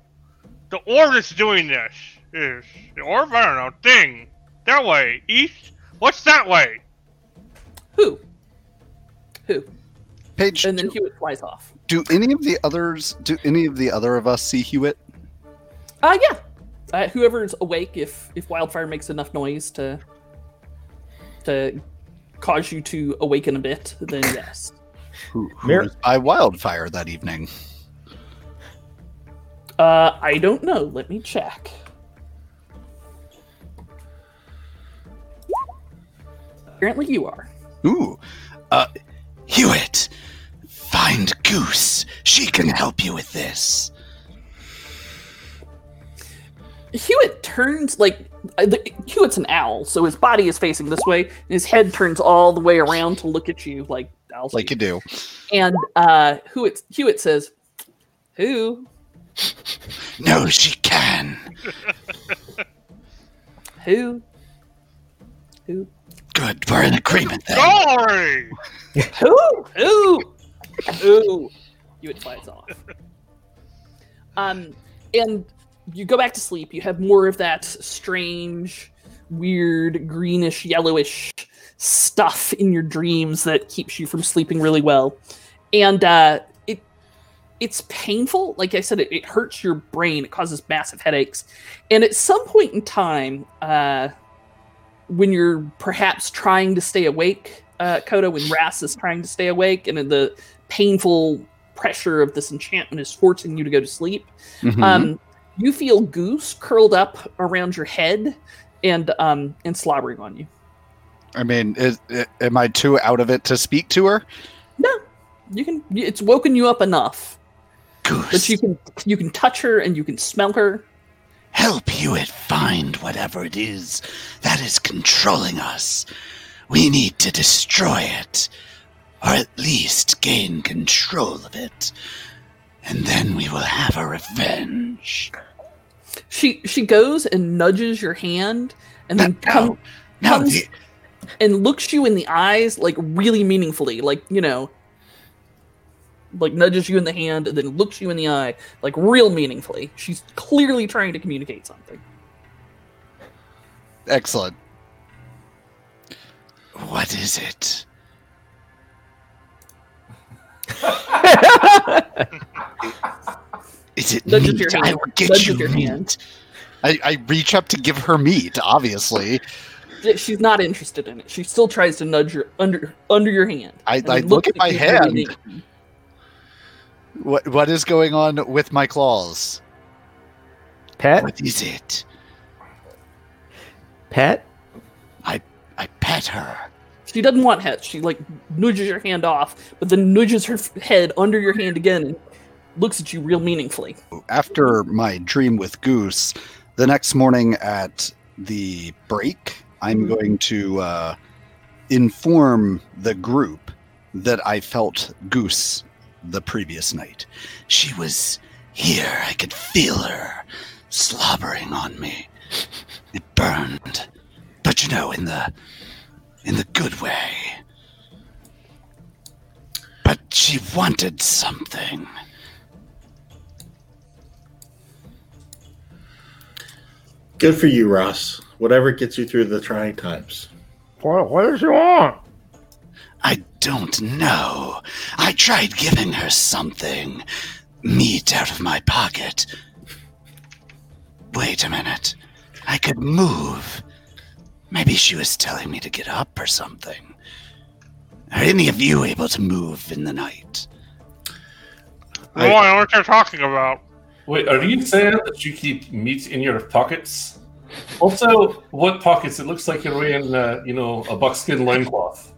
the orb that's doing this is? The orb? I don't know. Thing. That way. East? What's that way? Who? Who? Paige. And then do, Hewitt flies off. Do any of the others, do any of the other of us see Hewitt? Uh, yeah. Uh, whoever's awake, if, if Wildfire makes enough noise to to cause you to awaken a bit, then yes. Who, who Mir- was by Wildfire that evening? Uh, I don't know. Let me check. Apparently you are. Ooh, uh, Hewitt, find Goose. She can help you with this. Hewitt turns, like, the, Hewitt's an owl, so his body is facing this way, and his head turns all the way around to look at you like owls. Like you do. And uh, Hewitt, Hewitt says, who? No, she can. Who? Who? Good, we're in agreement then. Sorry! Ooh, ooh, ooh. You would fly off. Um, and you go back to sleep. You have more of that strange, weird, greenish, yellowish stuff in your dreams that keeps you from sleeping really well. And uh, it it's painful. Like I said, it, it hurts your brain. It causes massive headaches. And at some point in time, uh, when you're perhaps trying to stay awake, uh, Coda, when Ras is trying to stay awake and the painful pressure of this enchantment is forcing you to go to sleep, mm-hmm. um, you feel Goose curled up around your head and um, and slobbering on you. I mean, is, is, am I too out of it to speak to her? No, you can. It's woken you up enough Goose. That you can you can touch her and you can smell her. Help Hewitt find whatever it is that is controlling us. We need to destroy it, or at least gain control of it, and then we will have a revenge. She she goes and nudges your hand, and then no, come, no, comes the... and looks you in the eyes, like really meaningfully, like, you know, like nudges you in the hand and then looks you in the eye, like real meaningfully. She's clearly trying to communicate something. Excellent. What is it? Is it nudges meat? I will get nudges you meat. I, I reach up to give her meat, obviously. She's not interested in it. She still tries to nudge your under under your hand. I, I look at my hand. What what is going on with my claws? Pet? What is it? Pet? I I pet her. She doesn't want pet. She like nudges your hand off, but then nudges her head under your hand again and looks at you real meaningfully. After my dream with Goose, the next morning at the break, I'm going to uh, inform the group that I felt Goose the previous night. She was here. I could feel her slobbering on me. It burned. But you know, in the in the good way. But she wanted something. Good for you, Ross. Whatever gets you through the trying times. What, what does she want? I don't know. I tried giving her something. Meat out of my pocket. Wait a minute. I could move. Maybe she was telling me to get up or something. Are any of you able to move in the night? Wait. Boy, what are you talking about? Wait, are you saying that you keep meat in your pockets? Also, what pockets? It looks like you're wearing, uh, you know, a buckskin loincloth.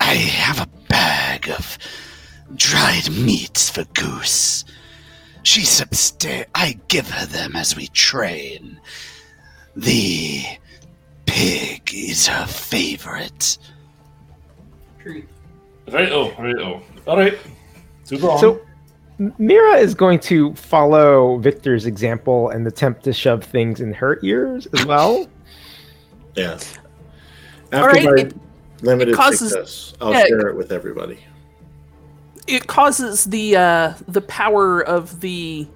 I have a bag of dried meats for Goose. She substa- I give her them as we train. The pig is her favorite. Right-o, right-o. All right. Too wrong. So Mira is going to follow Victor's example and attempt to shove things in her ears as well. Yeah. After All right, my it, limited it causes, success, I'll yeah, share it with everybody. It causes the uh, the power of the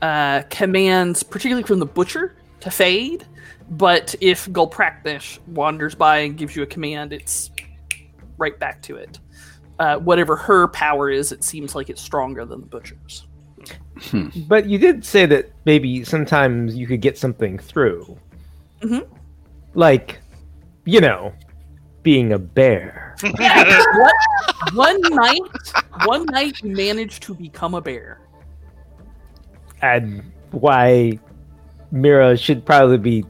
uh, commands, particularly from the butcher, to fade. But if Gulpraknesh wanders by and gives you a command, it's right back to it. Uh, whatever her power is, it seems like it's stronger than the butcher's. Hmm. But you did say that maybe sometimes you could get something through. Mm-hmm. Like, you know, being a bear. Yeah, one, one night, one night you managed to become a bear. And why Mira should probably be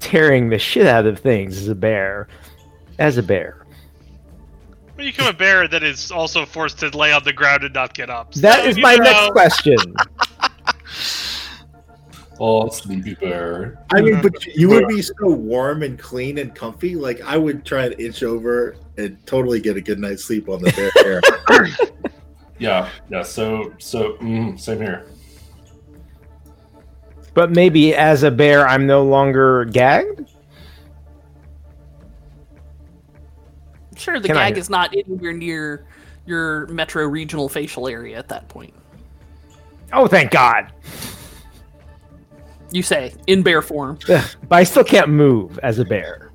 tearing the shit out of things as a bear. As a bear. When you become a bear that is also forced to lay on the ground and not get up. So that is my next question. Oh, sleepy bear. I mean, but you would be so warm and clean and comfy. Like, I would try and inch over and totally get a good night's sleep on the bear. yeah, yeah. So, so mm, same here. But maybe as a bear, I'm no longer gagged? Sure, the Can gag is not anywhere near your metro regional facial area at that point. Oh, thank God. You say, in bear form. Ugh, but I still can't move as a bear.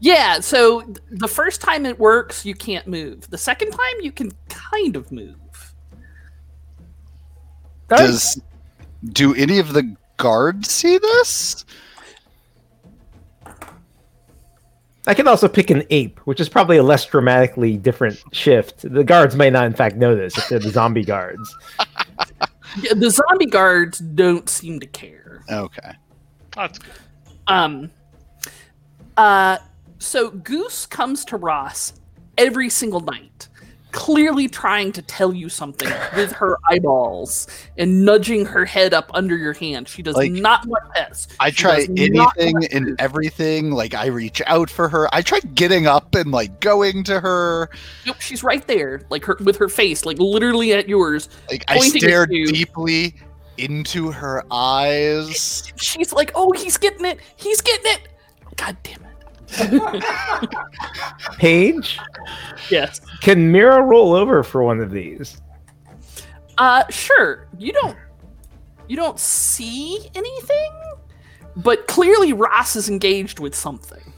Yeah, so th- the first time it works, you can't move. The second time, you can kind of move. Does do any of the guards see this? I can also pick an ape, which is probably a less dramatically different shift. The guards may not, in fact, know this if they're the zombie guards. Yeah, the zombie guards don't seem to care. Okay. That's good. Um, uh, so Goose comes to Ross every single night, clearly trying to tell you something with her eyeballs and nudging her head up under your hand. She does like, not want this. I she try anything and everything. Like, I reach out for her. I try getting up and, like, going to her. Nope, she's right there, like, her with her face, like, literally at yours. Like, I stare deeply into her eyes. She's like, oh, he's getting it. He's getting it. God damn it. Paige? Yes. Can Mira roll over for one of these? Uh, sure. You don't you don't see anything, but clearly Ross is engaged with something.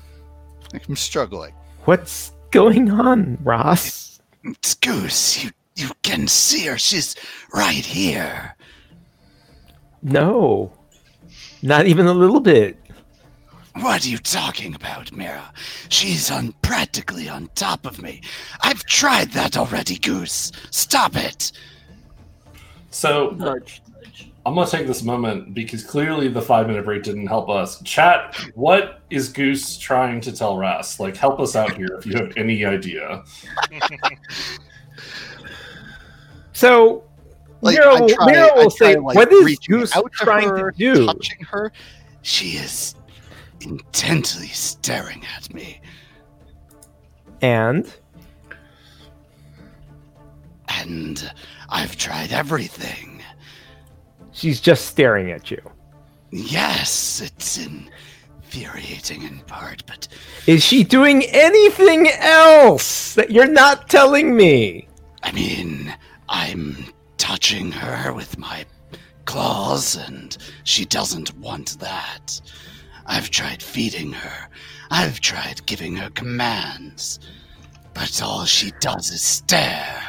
I'm struggling. What's going on, Ross? It's Goose. You you can see her. She's right here. No. Not even a little bit. What are you talking about, Mira? She's on practically on top of me. I've tried that already, Goose. Stop it. So, I'm going to take this moment because clearly the five-minute break didn't help us. Chat, what is Goose trying to tell Ross? Like, help us out here if you have any idea. So, like, Mira will, try, Mira will say, like, what is Goose out trying to, her, to do? Touching her? She is intently staring at me. And? And I've tried everything. She's just staring at you. Yes, it's infuriating in part, but... Is she doing anything else that you're not telling me? I mean, I'm touching her with my claws, and she doesn't want that. I've tried feeding her. I've tried giving her commands. But all she does is stare.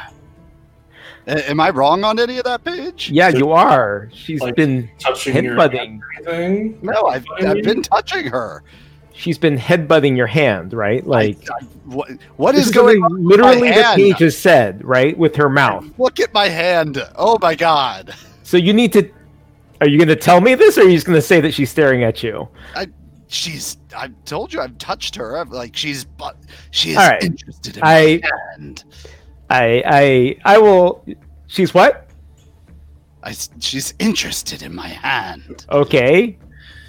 A- am I wrong on any of that, Paige? Yeah, so, you are. She's like been headbutting. Everything. No, I've, I've been touching her. She's been headbutting your hand, right? Like, I, I, what, what is going on? Literally what Paige has said, right? With her mouth. Look at my hand. Oh, my God. So you need to... Are you going to tell me this, or are you just going to say that she's staring at you? I, she's. I told you I've touched her. I'm like she's. She is right. Interested in I, my hand. I. I. I will. She's what? I. She's interested in my hand. Okay.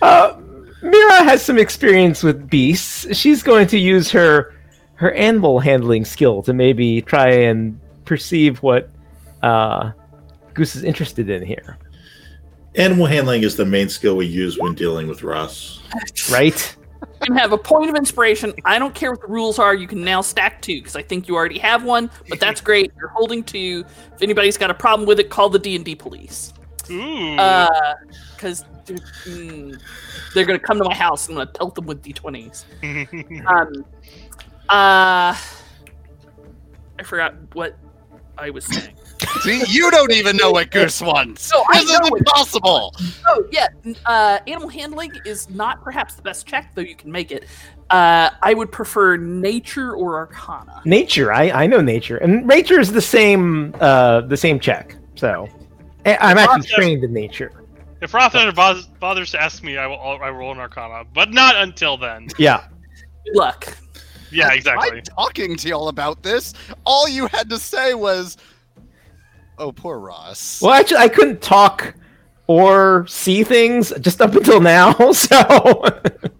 Uh, Mira has some experience with beasts. She's going to use her her animal handling skill to maybe try and perceive what uh, Goose is interested in here. Animal handling is the main skill we use when dealing with Ross. Right? You can have a point of inspiration. I don't care what the rules are. You can now stack two, because I think you already have one, but that's great. You're holding two. If anybody's got a problem with it, call the D and D police. Ooh. Uh, because they're, mm, they're going to come to my house and I'm going to pelt them with D twenties. um, uh, I forgot what I was saying. See, you don't even know what Goose wants. No, this is impossible. Oh, yeah. Uh, animal handling is not perhaps the best check, though you can make it. Uh, I would prefer nature or arcana. Nature. I, I know nature. And nature is the same uh, the same check. So I, I'm if actually trained in nature. If Roth ever bothers, bothers to ask me, I will I roll an arcana. But not until then. Yeah. Good luck. Yeah, exactly. I'm talking to y'all about this. All you had to say was... Oh, poor Ross. Well, actually, I couldn't talk or see things just up until now, so...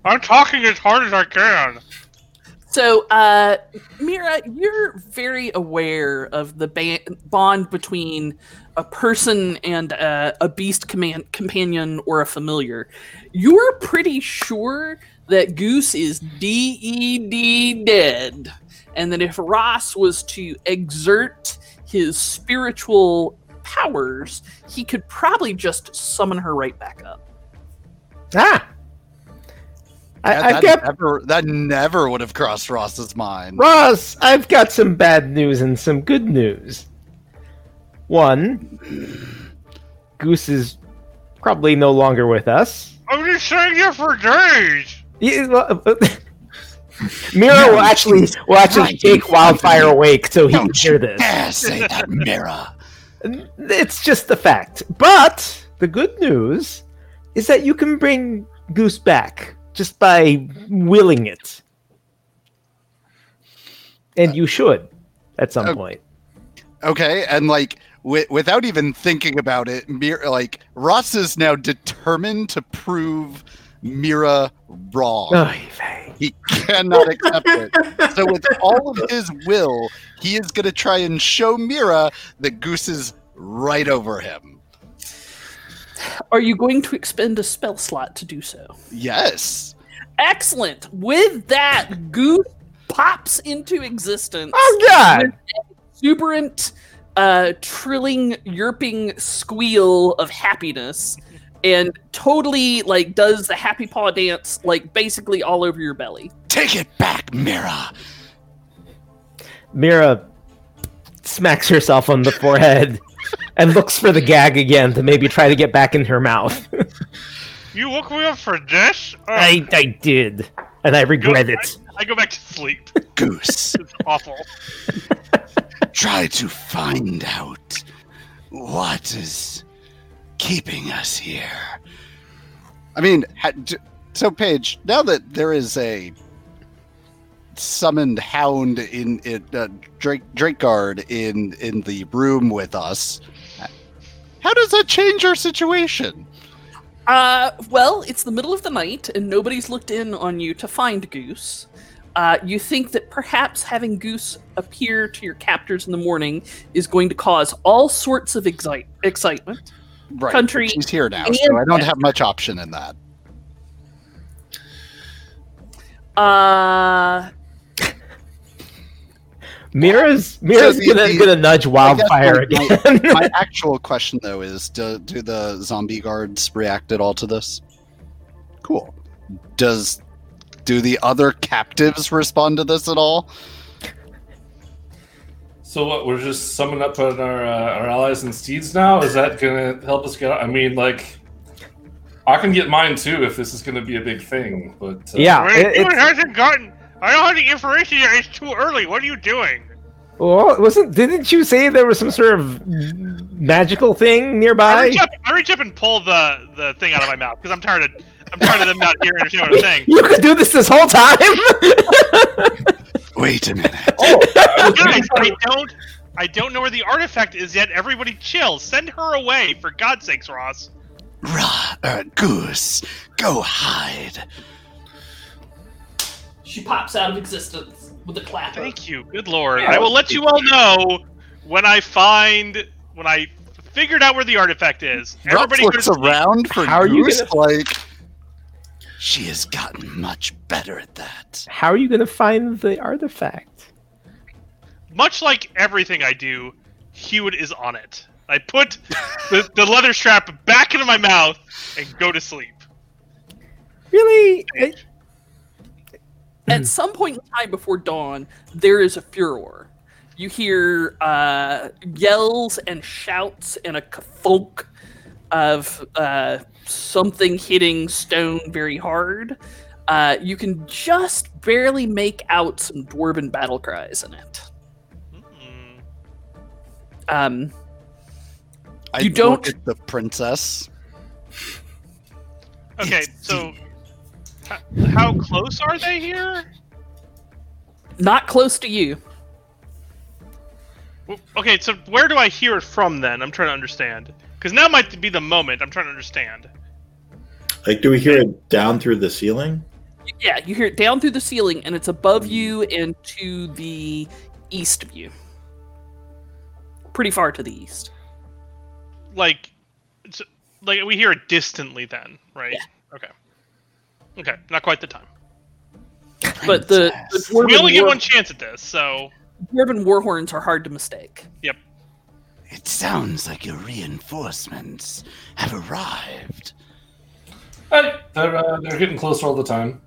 I'm talking as hard as I can. So, uh, Mira, you're very aware of the ba- bond between a person and uh, a beast command- companion or a familiar. You're pretty sure that Goose is D E D dead, and that if Ross was to exert... his spiritual powers, he could probably just summon her right back up. Ah! I, yeah, I've that, got... never, that never would have crossed Ross's mind. Ross, I've got some bad news and some good news. One, Goose is probably no longer with us. I'm just saying you for days. Yeah, well, Mira will actually will actually take Wildfire awake so he Don't can hear this. You dare say that, Mira. It's just a fact. But the good news is that you can bring Goose back just by willing it. And uh, you should at some uh, point. Okay, and like w- without even thinking about it, Mira, like Ross is now determined to prove Mira wrong. Oy vey. He cannot accept it. So with all of his will, he is going to try and show Mira that Goose is right over him. Are you going to expend a spell slot to do so? Yes. Excellent. With that, Goose pops into existence. Oh, God. Exuberant, uh, trilling, yerping squeal of happiness. And totally, like, does the happy paw dance, like, basically all over your belly. Take it back, Mira! Mira smacks herself on the forehead and looks for the gag again to maybe try to get back in her mouth. You woke me up for this? Um, I, I did. And I regret go, it. I, I go back to sleep. Goose. It's awful. Try to find out what is keeping us here. I mean, so Paige, now that there is a summoned hound in, in uh, Drake Drakeguard in in the room with us, how does that change our situation? Uh, well, it's the middle of the night and nobody's looked in on you to find Goose. Uh, you think that perhaps having Goose appear to your captors in the morning is going to cause all sorts of excite- excitement. Right, country. She's here now, and so I don't have much option in that. Uh, Mira's Mira's so gonna, the, gonna nudge Wildfire again. My, my actual question, though, is do, do the zombie guards react at all to this? Cool. Does do the other captives respond to this at all? So what, we're just summing up on our, uh, our allies and steeds now? Is that going to help us get out? I mean, like, I can get mine too if this is going to be a big thing. But uh, yeah, it, it, it hasn't gotten. I don't have the information yet. It's too early. What are you doing? Well, wasn't? Didn't you say there was some sort of magical thing nearby? I reach up, I reach up and pull the, the thing out of my mouth because I'm tired of I'm tired of them not hearing what I'm saying. You could do this this whole time. Wait a minute. Oh, guys, I don't I don't know where the artifact is yet. Everybody chill. Send her away, for God's sakes, Ross. Ra- uh, Goose, go hide. She pops out of existence with a clap. Thank you. Good Lord. I will let you all know when I find when I figured out where the artifact is. Everybody looks around for How Goose are you gonna... like She has gotten much better at that. How are you going to find the artifact? Much like everything I do, Hewitt is on it. I put the, the leather strap back into my mouth and go to sleep. Really? I... At some point in time before dawn, there is a furor. You hear uh, yells and shouts and a kathunk of... Uh, something hitting stone very hard. Uh, you can just barely make out some dwarven battle cries in it. Mm-hmm. Um, I you don't look at the princess. Okay, so h- how close are they here? Not close to you. Well, okay, so where do I hear it from then? I'm trying to understand. Because now might be the moment. I'm trying to understand. Like, do we hear it down through the ceiling? Yeah, you hear it down through the ceiling, and it's above you and to the east of you. Pretty far to the east. Like, it's, like we hear it distantly then, right? Yeah. Okay. Okay, not quite the time. But the, the we only get war- one chance at this, so... Dwarven warhorns are hard to mistake. Yep. It sounds like your reinforcements have arrived. Hey, they're, uh, they're getting closer all the time.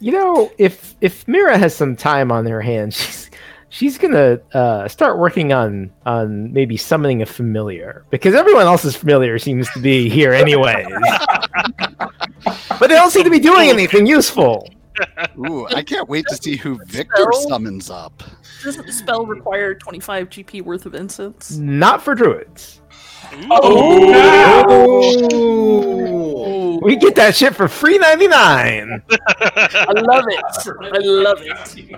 You know, if if Mira has some time on her hands, she's, she's gonna uh, start working on on maybe summoning a familiar, because everyone else's familiar seems to be here anyways. But they don't seem to be doing anything useful. Ooh, I can't wait to see who Victor summons up. Doesn't the spell require twenty-five G P worth of incense? Not for druids. Oh, no. Oh. We get that shit for free ninety-nine. I love it. I love it.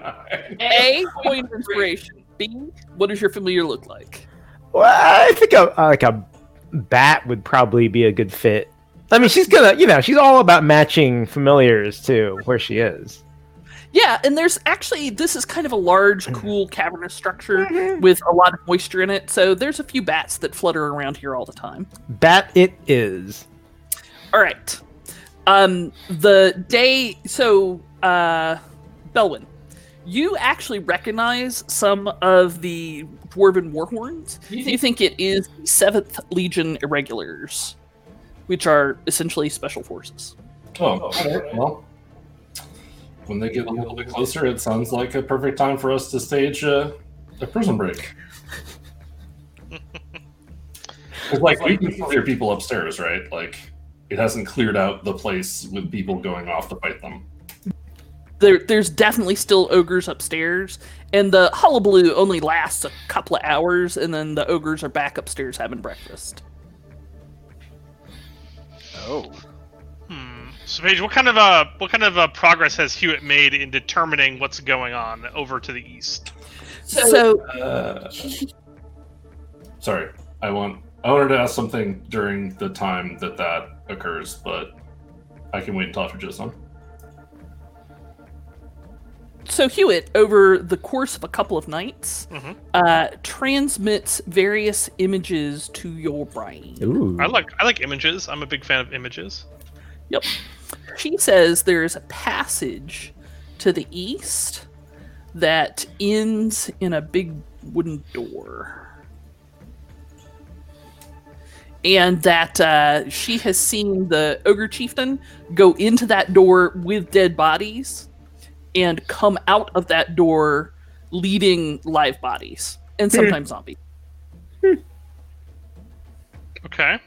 A, point of inspiration. B, what does your familiar look like? Well, I think a, like a bat would probably be a good fit. I mean, she's gonna, you know, she's all about matching familiars to where she is. Yeah, and there's actually, this is kind of a large, cool, cavernous structure mm-hmm. with a lot of moisture in it, so there's a few bats that flutter around here all the time. Bat it is. All right. Um, the day, so, uh, Belwyn, you actually recognize some of the Dwarven Warhorns. You think, you think it is the seventh Legion Irregulars, which are essentially special forces. Oh, okay, well. When they get a little bit closer, it sounds like a perfect time for us to stage uh, a prison break. It's like, we can clear people upstairs, right? Like, it hasn't cleared out the place with people going off to fight them. There, there's definitely still ogres upstairs, and the hullabaloo only lasts a couple of hours, and then the ogres are back upstairs having breakfast. Oh. So, Paige, what kind of uh, what kind of uh, progress has Hewitt made in determining what's going on over to the east? So, so uh, sorry, I want I wanted to ask something during the time that that occurs, but I can wait until after just on. So, Hewitt, over the course of a couple of nights, mm-hmm. uh, transmits various images to your brain. Ooh. I like I like images. I'm a big fan of images. Yep. She says there's a passage to the east that ends in a big wooden door. And that uh, she has seen the ogre chieftain go into that door with dead bodies and come out of that door leading live bodies and sometimes zombies. Okay.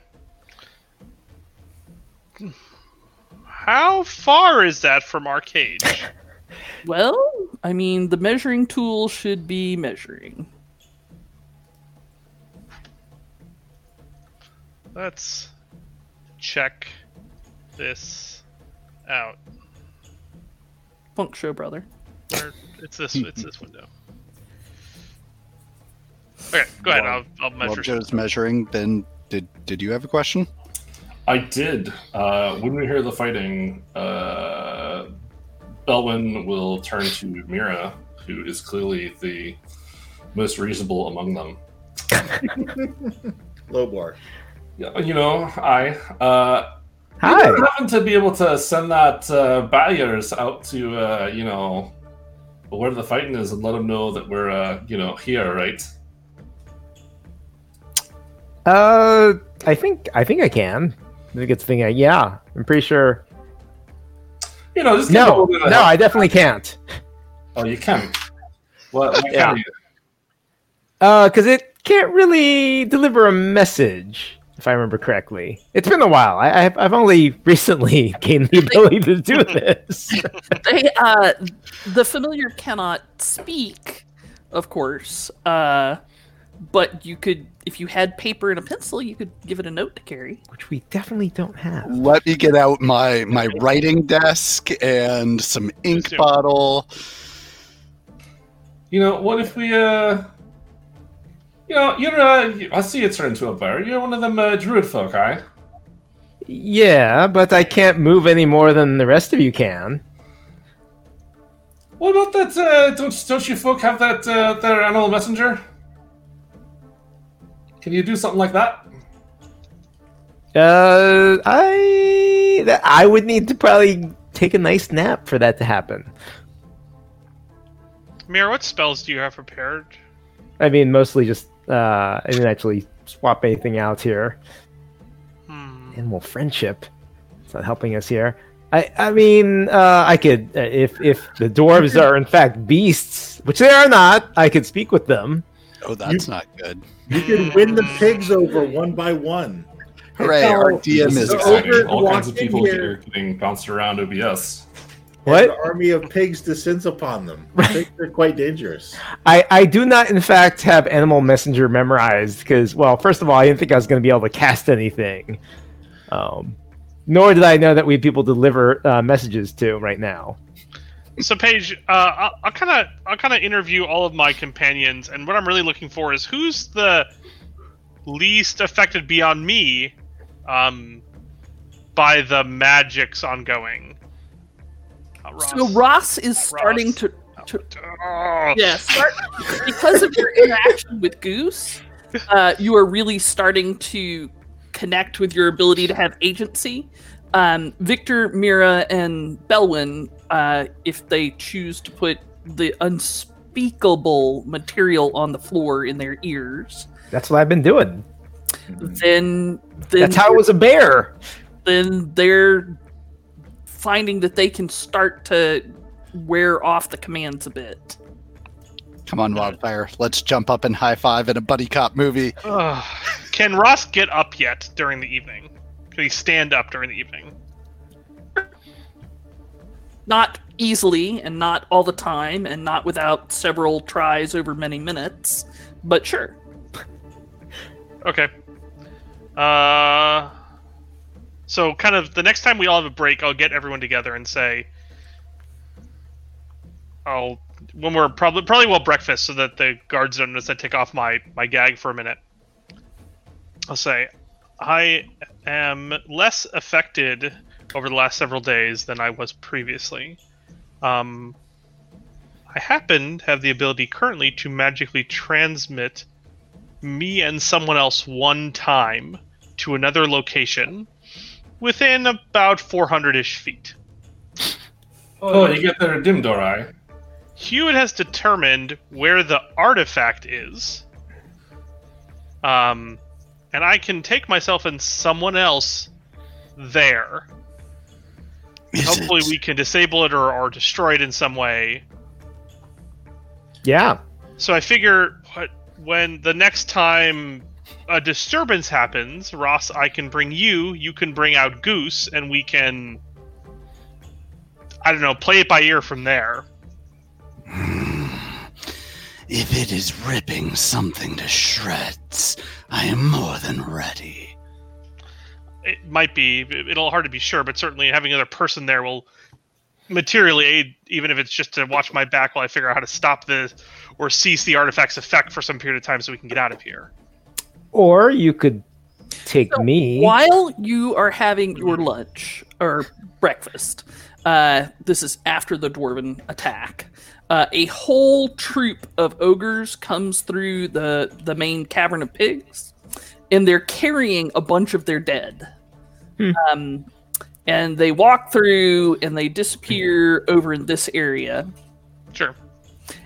How far is that from our cage? Well, I mean, the measuring tool should be measuring. Let's check this out. Funk show, brother. Or it's this. It's this window. Okay, go ahead. I'll, I'll measure. While Joe's measuring, Ben, did did you have a question? I did. Uh, when we hear the fighting, uh, Belwyn will turn to Mira, who is clearly the most reasonable among them. Low bar. Yeah, you know, I. Uh, Hi. You happen to be able to send that uh, buyers out to, uh, you know, where the fighting is and let them know that we're, uh, you know, here, right? Uh, I think I think I can. I think it's thing. I, yeah, I'm pretty sure. You know, just no, no, help. I definitely can't. Oh, you can. Well, yeah. Uh, because it can't really deliver a message, if I remember correctly. It's been a while. I, I've I've only recently gained the ability to do this. They, uh, the familiar cannot speak, of course. Uh, but you could. If you had paper and a pencil, you could give it a note to carry. Which we definitely don't have. Let me get out my, my writing desk and some ink bottle. You know, what if we, uh... You know, you're, uh... I see you turn into a bear. You're one of them uh, druid folk, right? Yeah, but I can't move any more than the rest of you can. What about that, uh... Don't, don't you folk have that, uh... their animal messenger? Can you do something like that? Uh, I I would need to probably take a nice nap for that to happen. Mira, what spells do you have prepared? I mean, mostly just, uh, I didn't actually swap anything out here. Hmm. Animal friendship. It's not helping us here. I, I mean, uh, I could, uh, if if the dwarves are in fact beasts, which they are not, I could speak with them. Oh, that's you, not good. You could win the pigs over one by one. Hooray, our D M is exciting. All kinds of people here getting bounced around O B S. What? The army of pigs descends upon them. Pigs are quite dangerous. I, I do not, in fact, have Animal Messenger memorized because, well, first of all, I didn't think I was going to be able to cast anything. Um, nor did I know that we had people deliver uh, messages to right now. So, Paige, uh, I'll kind of I'll kind of interview all of my companions, and what I'm really looking for is who's the least affected beyond me um, by the magics ongoing. Uh, Ross. So Ross is Ross. starting to, to oh. yeah, start, because of your interaction with Goose, uh, you are really starting to connect with your ability to have agency. Um, Victor, Mira, and Belwyn, uh, if they choose to put the unspeakable material on the floor in their ears. That's what I've been doing. Then, then that's how it was a bear. Then they're finding that they can start to wear off the commands a bit. Come on, Wildfire. Let's jump up and high five in a buddy cop movie. Uh, can Ross get up yet during the evening? Can he stand up during the evening? Not easily, and not all the time, and not without several tries over many minutes, but sure. Okay. Uh, so kind of the next time we all have a break, I'll get everyone together and say, I'll, when we're probably, probably while breakfast, so that the guards don't notice I take off my, my gag for a minute. I'll say, I am less affected over the last several days than I was previously. Um, I happen to have the ability currently to magically transmit me and someone else one time to another location within about four hundred-ish feet. Oh, you get there at Dimdorai. Hewitt has determined where the artifact is. Um... And I can take myself and someone else there. Is Hopefully it? we can disable it or, or destroy it in some way. Yeah. So I figure what, when the next time a disturbance happens, Ross, I can bring you, you can bring out Goose, and we can, I don't know, play it by ear from there. If it is ripping something to shreds, I am more than ready. It might be. It'll hard to be sure, but certainly having another person there will materially aid, even if it's just to watch my back while I figure out how to stop this or cease the artifact's effect for some period of time so we can get out of here. Or you could take so me. While you are having your lunch or breakfast, uh, this is after the Dwarven attack. Uh, a whole troop of ogres comes through the, the main cavern of pigs, and they're carrying a bunch of their dead. Hmm. Um, and they walk through, and they disappear over in this area. Sure.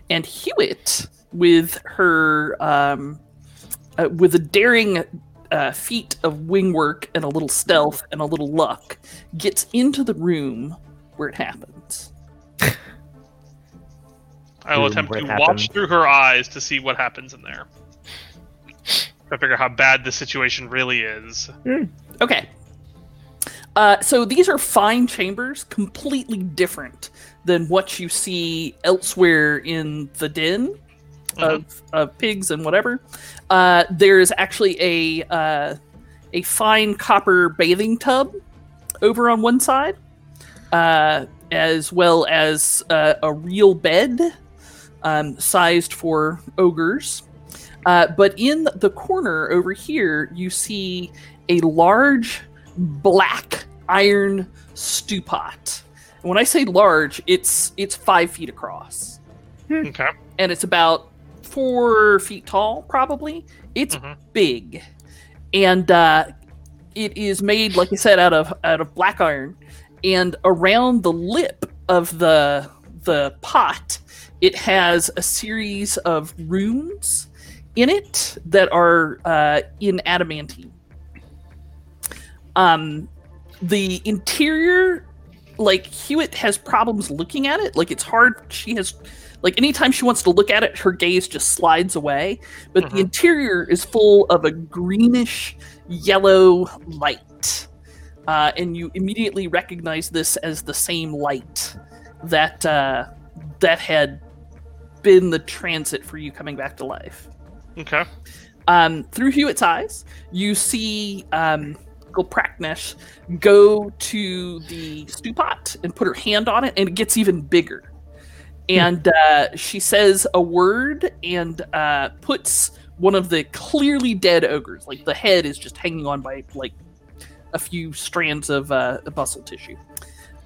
And Hewitt, with her, um, uh, with a daring uh, feat of wingwork and a little stealth and a little luck, gets into the room where it happens. I will attempt to watch through her eyes to see what happens in there. To figure out how bad the situation really is. Mm. Okay. Uh, so these are fine chambers, completely different than what you see elsewhere in the den mm-hmm. of, of pigs and whatever. Uh, there is actually a uh, a fine copper bathing tub over on one side, uh, as well as uh, a real bed. Um, sized for ogres. Uh, but in the corner over here, you see a large black iron stew pot. And when I say large, it's it's five feet across. Okay. And it's about four feet tall, probably. It's mm-hmm. big. And uh, it is made, like I said, out of out of black iron. And around the lip of the the pot, it has a series of runes in it that are uh, in adamantine. Um, the interior like, Hewitt has problems looking at it. Like, it's hard. She has, like, anytime she wants to look at it, her gaze just slides away. But mm-hmm. the interior is full of a greenish yellow light. Uh, and you immediately recognize this as the same light that uh, that had been the transit for you coming back to life. Okay. Um, through Hewitt's eyes, you see um, Gulpraknesh go to the stew pot and put her hand on it, and it gets even bigger. And uh, she says a word and uh, puts one of the clearly dead ogres, like the head is just hanging on by like a few strands of uh, muscle tissue.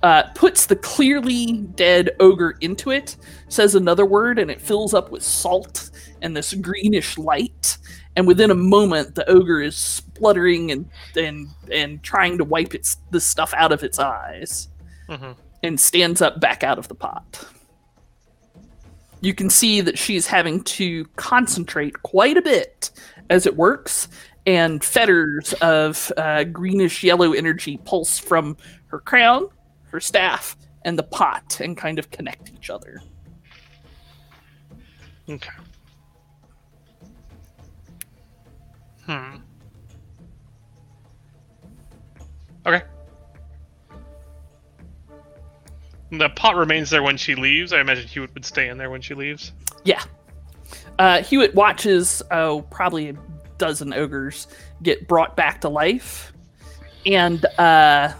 Uh, puts the clearly dead ogre into it, says another word, and it fills up with salt and this greenish light. And within a moment, the ogre is spluttering and and, and trying to wipe its the stuff out of its eyes, mm-hmm. and stands up back out of the pot. You can see that she's having to concentrate quite a bit as it works, and fetters of uh, greenish-yellow energy pulse from her crown, her staff, and the pot, and kind of connect each other. Okay. Hmm. Okay. The pot remains there when she leaves. I imagine Hewitt would stay in there when she leaves. Yeah. Uh, Hewitt watches, oh, probably a dozen ogres get brought back to life. And, uh...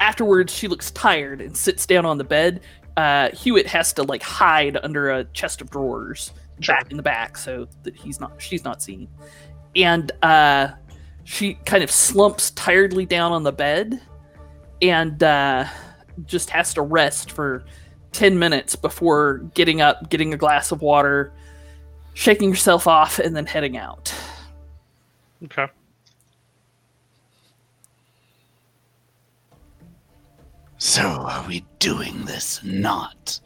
afterwards, she looks tired and sits down on the bed. Uh, Hewitt has to like hide under a chest of drawers, sure. back in the back, so that he's not, she's not seen. And uh, she kind of slumps tiredly down on the bed, and uh, just has to rest for ten minutes before getting up, getting a glass of water, shaking herself off, and then heading out. Okay. So, are we doing this or not?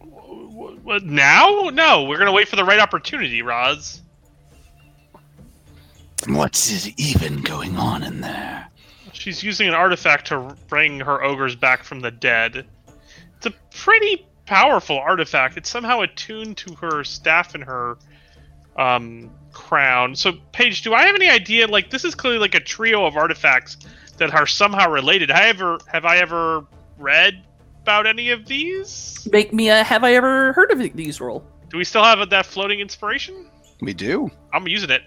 What, now? No, we're going to wait for the right opportunity, Roz. What's even going on in there? She's using an artifact to bring her ogres back from the dead. It's a pretty powerful artifact. It's somehow attuned to her staff and her um, crown. So, Paige, do I have any idea? Like, this is clearly like a trio of artifacts that are somehow related. I ever, have I ever read about any of these? Make me a have I ever heard of these roll. Do we still have that floating inspiration? We do. I'm using it.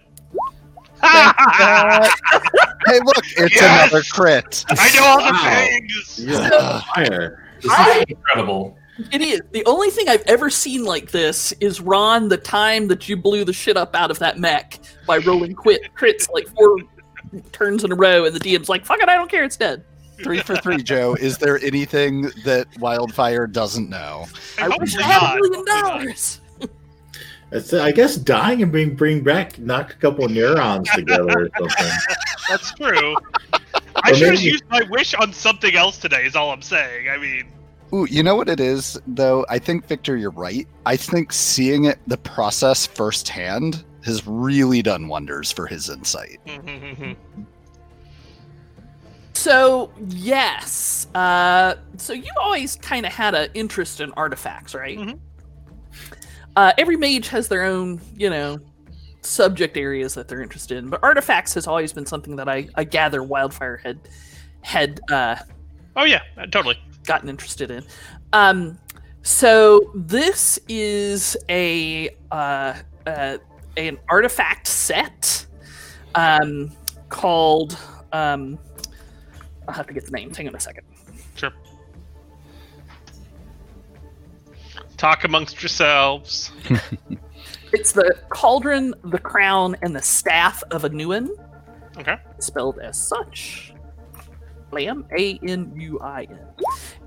Hey, look, it's yes! another crit. I know all wow. the things. Yeah. So, fire. This I, is incredible. It is. The only thing I've ever seen like this is, Ron, the time that you blew the shit up out of that mech by rolling quit crits like four turns in a row, and the D M's like, fuck it, I don't care, it's dead. Three for three, Joe. Is there anything that Wildfire doesn't know? I, I wish I had a million dollars. I guess dying and being bring back knocked a couple of neurons together or something. That's true. I should have used my wish on something else today, is all I'm saying. I mean... Ooh, you know what it is, though? I think, Victor, you're right. I think seeing it, the process firsthand has really done wonders for his insight. So, yes. Uh, so you always kind of had an interest in artifacts, right? Mm-hmm. Uh, every mage has their own, you know, subject areas that they're interested in. But artifacts has always been something that I, I gather Wildfire had, had uh, oh yeah, totally gotten interested in. Um, so this is a... Uh, uh, an artifact set um, called, um, I'll have to get the names. Hang on a second. Sure. Talk amongst yourselves. It's the Cauldron, the Crown, and the Staff of Anuin. Okay. Spelled as such. Lam, A N U I N.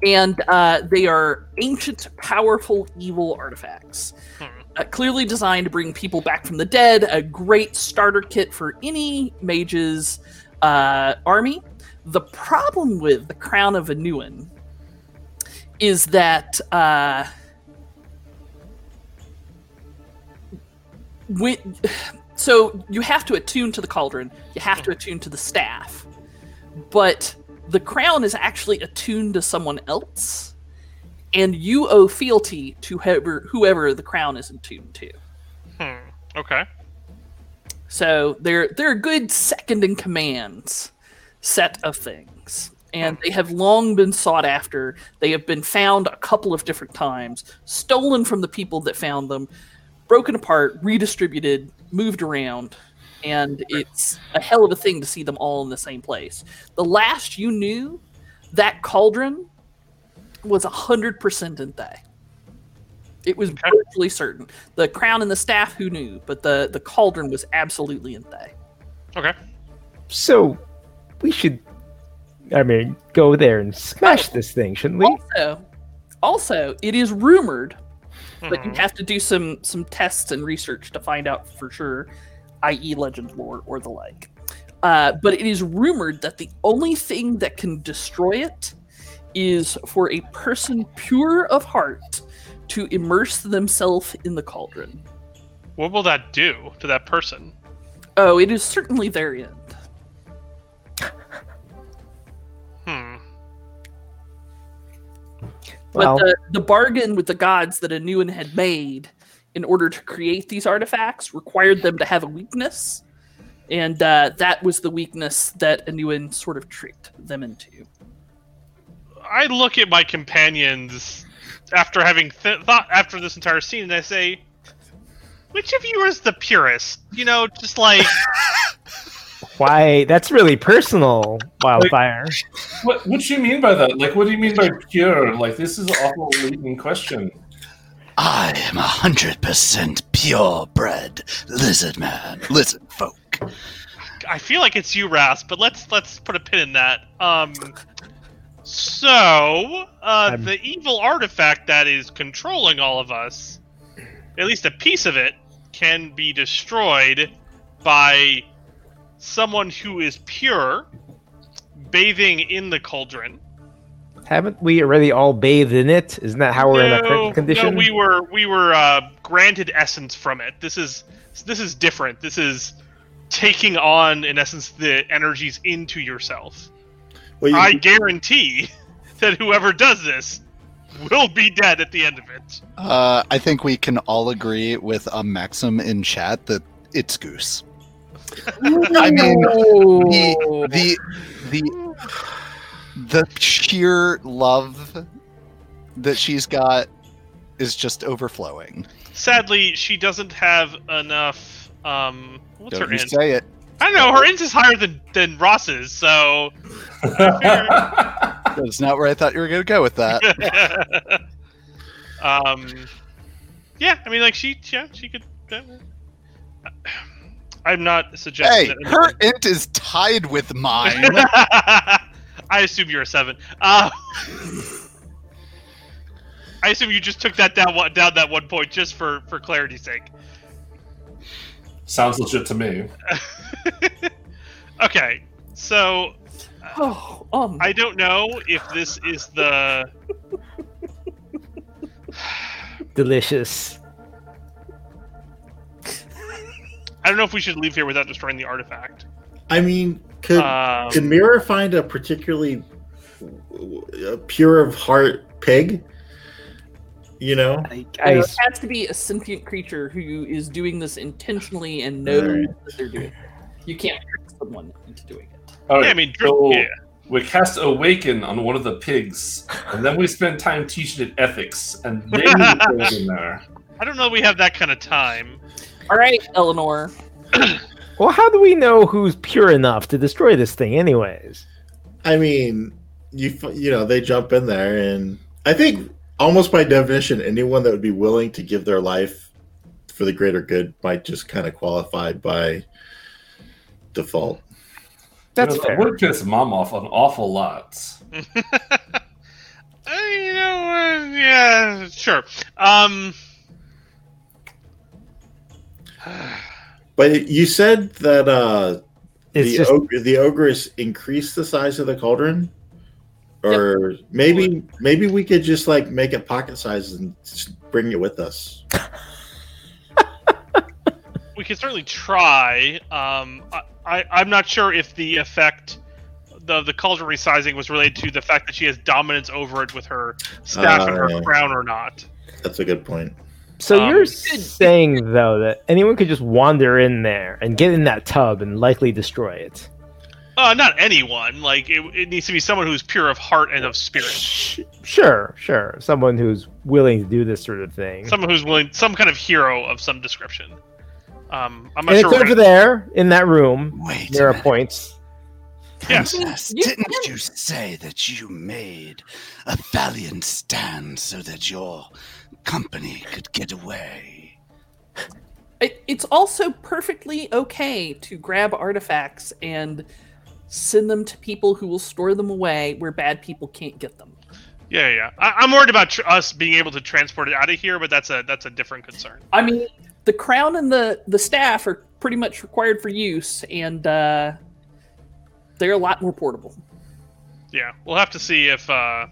And uh, they are ancient, powerful, evil artifacts. Hmm. Uh, clearly designed to bring people back from the dead, a great starter kit for any mage's uh, army. The problem with the Crown of Anuin is that uh, when, so you have to attune to the cauldron, you have to attune to the staff, but the crown is actually attuned to someone else, and you owe fealty to whoever, whoever the crown is attuned to. Hmm. Okay. So they're they're a good second in command set of things, and they have long been sought after. They have been found a couple of different times, stolen from the people that found them, broken apart, redistributed, moved around, and it's a hell of a thing to see them all in the same place. The last you knew, that cauldron was one hundred percent in Thay. It was okay. virtually certain. The crown and the staff, who knew? But the, the cauldron was absolutely in Thay. Okay. So, we should, I mean, go there and smash this thing, shouldn't we? Also, also it is rumored, mm-hmm. but you have to do some, some tests and research to find out for sure, that is legend lore or the like. Uh, but it is rumored that the only thing that can destroy it is for a person pure of heart to immerse themselves in the cauldron. What will that do to that person? Oh, it is certainly their end. hmm. But well. the, the bargain with the gods that Anuin had made in order to create these artifacts required them to have a weakness, and uh, that was the weakness that Anuin sort of tricked them into. I look at my companions after having th- thought after this entire scene, and I say, which of you is the purest? You know, just like... Why? That's really personal, Wildfire. Like, what, what do you mean by that? Like, what do you mean by pure? Like, this is an awful leading question. I am one hundred percent purebred lizard man, lizard folk. I feel like it's you, Ras, but let's let's put a pin in that. Um... So, uh, the evil artifact that is controlling all of us, at least a piece of it, can be destroyed by someone who is pure, bathing in the cauldron. Haven't we already all bathed in it? Isn't that how we're no, in a current condition? No, we were we were uh, granted essence from it. This is this is different. This is taking on, in essence, the energies into yourself. Well, you, I guarantee that whoever does this will be dead at the end of it. Uh, I think we can all agree with a maxim in chat that it's Goose. No. I mean, the, the the the sheer love that she's got is just overflowing. Sadly, she doesn't have enough. Um, what's Don't her you end? Say it. I don't know, her int is higher than, than Ross's, so... That's not where I thought you were going to go with that. um, Yeah, I mean, like, she yeah, she could... Uh, I'm not suggesting... Hey, that her int is tied with mine! I assume you're a seven. Uh, I assume you just took that down, down that one point just for, for clarity's sake. Sounds legit to me. Okay, so uh, oh, oh I don't know if this is the delicious. I don't know if we should leave here without destroying the artifact. I mean, could um, could Mira find a particularly a pure of heart pig? You know, I, I, it has to be a sentient creature who is doing this intentionally and knows right. that they're doing it. You can't trick someone into doing it. All right, yeah, I mean, so yeah. we cast Awaken on one of the pigs, and then we spend time teaching it ethics, and then we go in there. I don't know we have that kind of time. All right, Eleanor. Well, how do we know who's pure enough to destroy this thing anyways? I mean, you you know, they jump in there, and I think... Almost by definition, anyone that would be willing to give their life for the greater good might just kind of qualify by default. That's you know, fair. That would piss mom off an awful lot. you know, uh, yeah, sure. Um, but you said that uh, the just... og- the ogres increased the size of the cauldron? Or yep. maybe maybe we could just like make it pocket size and bring it with us. We could certainly try. Um, I, I, I'm not sure if the effect the the cauldron resizing was related to the fact that she has dominance over it with her staff uh, and her crown or not. That's a good point. So um, you're saying, though, that anyone could just wander in there and get in that tub and likely destroy it? Uh, not anyone. Like, it, it needs to be someone who's pure of heart and of spirit. Sure, sure. Someone who's willing to do this sort of thing. Someone who's willing, some kind of hero of some description. Um, I'm not and sure. It's over gonna... there in that room. Wait, there are points. Princess, yes. Didn't you say that you made a valiant stand so that your company could get away? It's also perfectly okay to grab artifacts and send them to people who will store them away where bad people can't get them. Yeah, yeah. I- I'm worried about tr- us being able to transport it out of here, but that's a that's a different concern. I mean, the crown and the, the staff are pretty much required for use, and uh, they're a lot more portable. Yeah, we'll have to see if... Uh,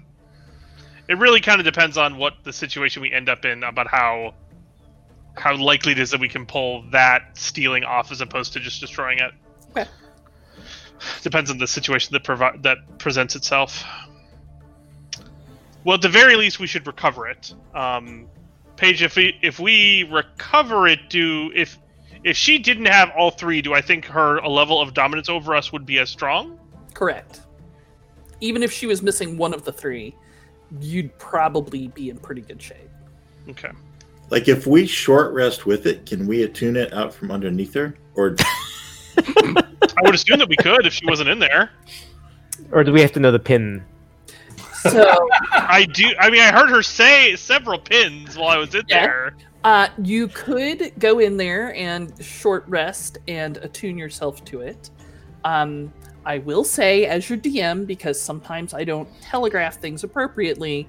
it really kind of depends on what the situation we end up in, about how how likely it is that we can pull that stealing off as opposed to just destroying it. Okay. Depends on the situation that provi- that presents itself. Well, at the very least, we should recover it. Um, Paige, if we if we recover it, do if if she didn't have all three, do I think her a level of dominance over us would be as strong? Correct. Even if she was missing one of the three, you'd probably be in pretty good shape. Okay. Like, if we short rest with it, can we attune it out from underneath her? Or I would assume that we could if she wasn't in there. Or do we have to know the pin? So I do. I mean, I heard her say several pins while I was in yeah. there. Uh, you could go in there and short rest and attune yourself to it. Um, I will say, as your D M, because sometimes I don't telegraph things appropriately,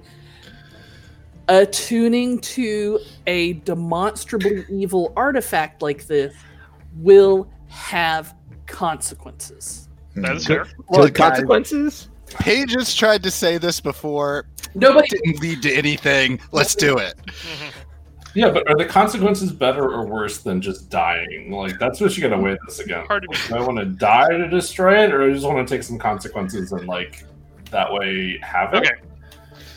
attuning to a demonstrably evil artifact like this will have consequences. That is fair. Look, consequences? Paige has tried to say this before. Nobody it didn't lead to anything. Let's do it. Mm-hmm. Yeah, but are the consequences better or worse than just dying? Like, that's what you're going to weigh this against. Like, do I want to die to destroy it, or I just want to take some consequences and, like, that way have it? Okay.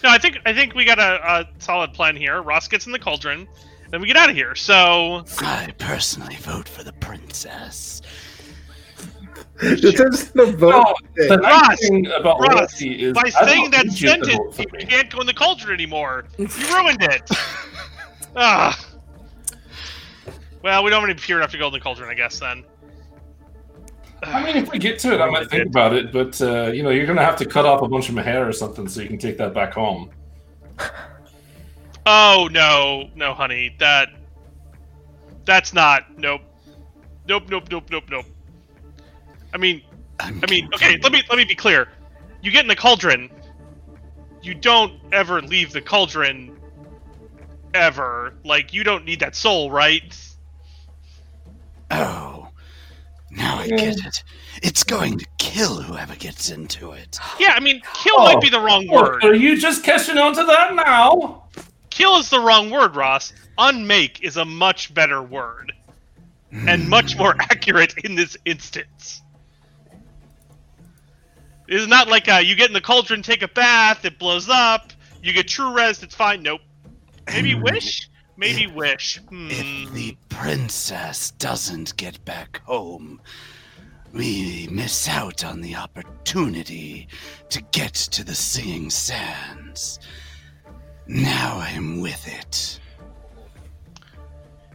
No, I think I think we got a, a solid plan here. Ross gets in the cauldron, then we get out of here. So I personally vote for the princess. This is the vote. No, the Ross, thing about Ross is, by saying that sentence, you, you can't go in the cauldron anymore. You ruined it. Ah. Well, we don't have any pure enough to go in the cauldron, I guess. Then. I mean, if we get to it, I might think about it, but, uh, you know, you're going to have to cut off a bunch of my hair or something so you can take that back home. Oh, no. No, honey. That... That's not... Nope. Nope, nope, nope, nope, nope. I mean... I mean, okay, let me let me be clear. You get in the cauldron. You don't ever leave the cauldron. Ever. Like, you don't need that soul, right? Oh. Now I get it. It's going to kill whoever gets into it. Yeah, I mean, kill oh, might be the wrong word. Are you just catching on to that now? Kill is the wrong word, Ross. Unmake is a much better word. Mm. And much more accurate in this instance. It's not like uh, you get in the cauldron, take a bath, it blows up, you get true res, it's fine. Nope. Maybe um, wish? Maybe if, wish. Hmm. If the princess doesn't get back home, we miss out on the opportunity to get to the Singing Sands. Now I'm with it.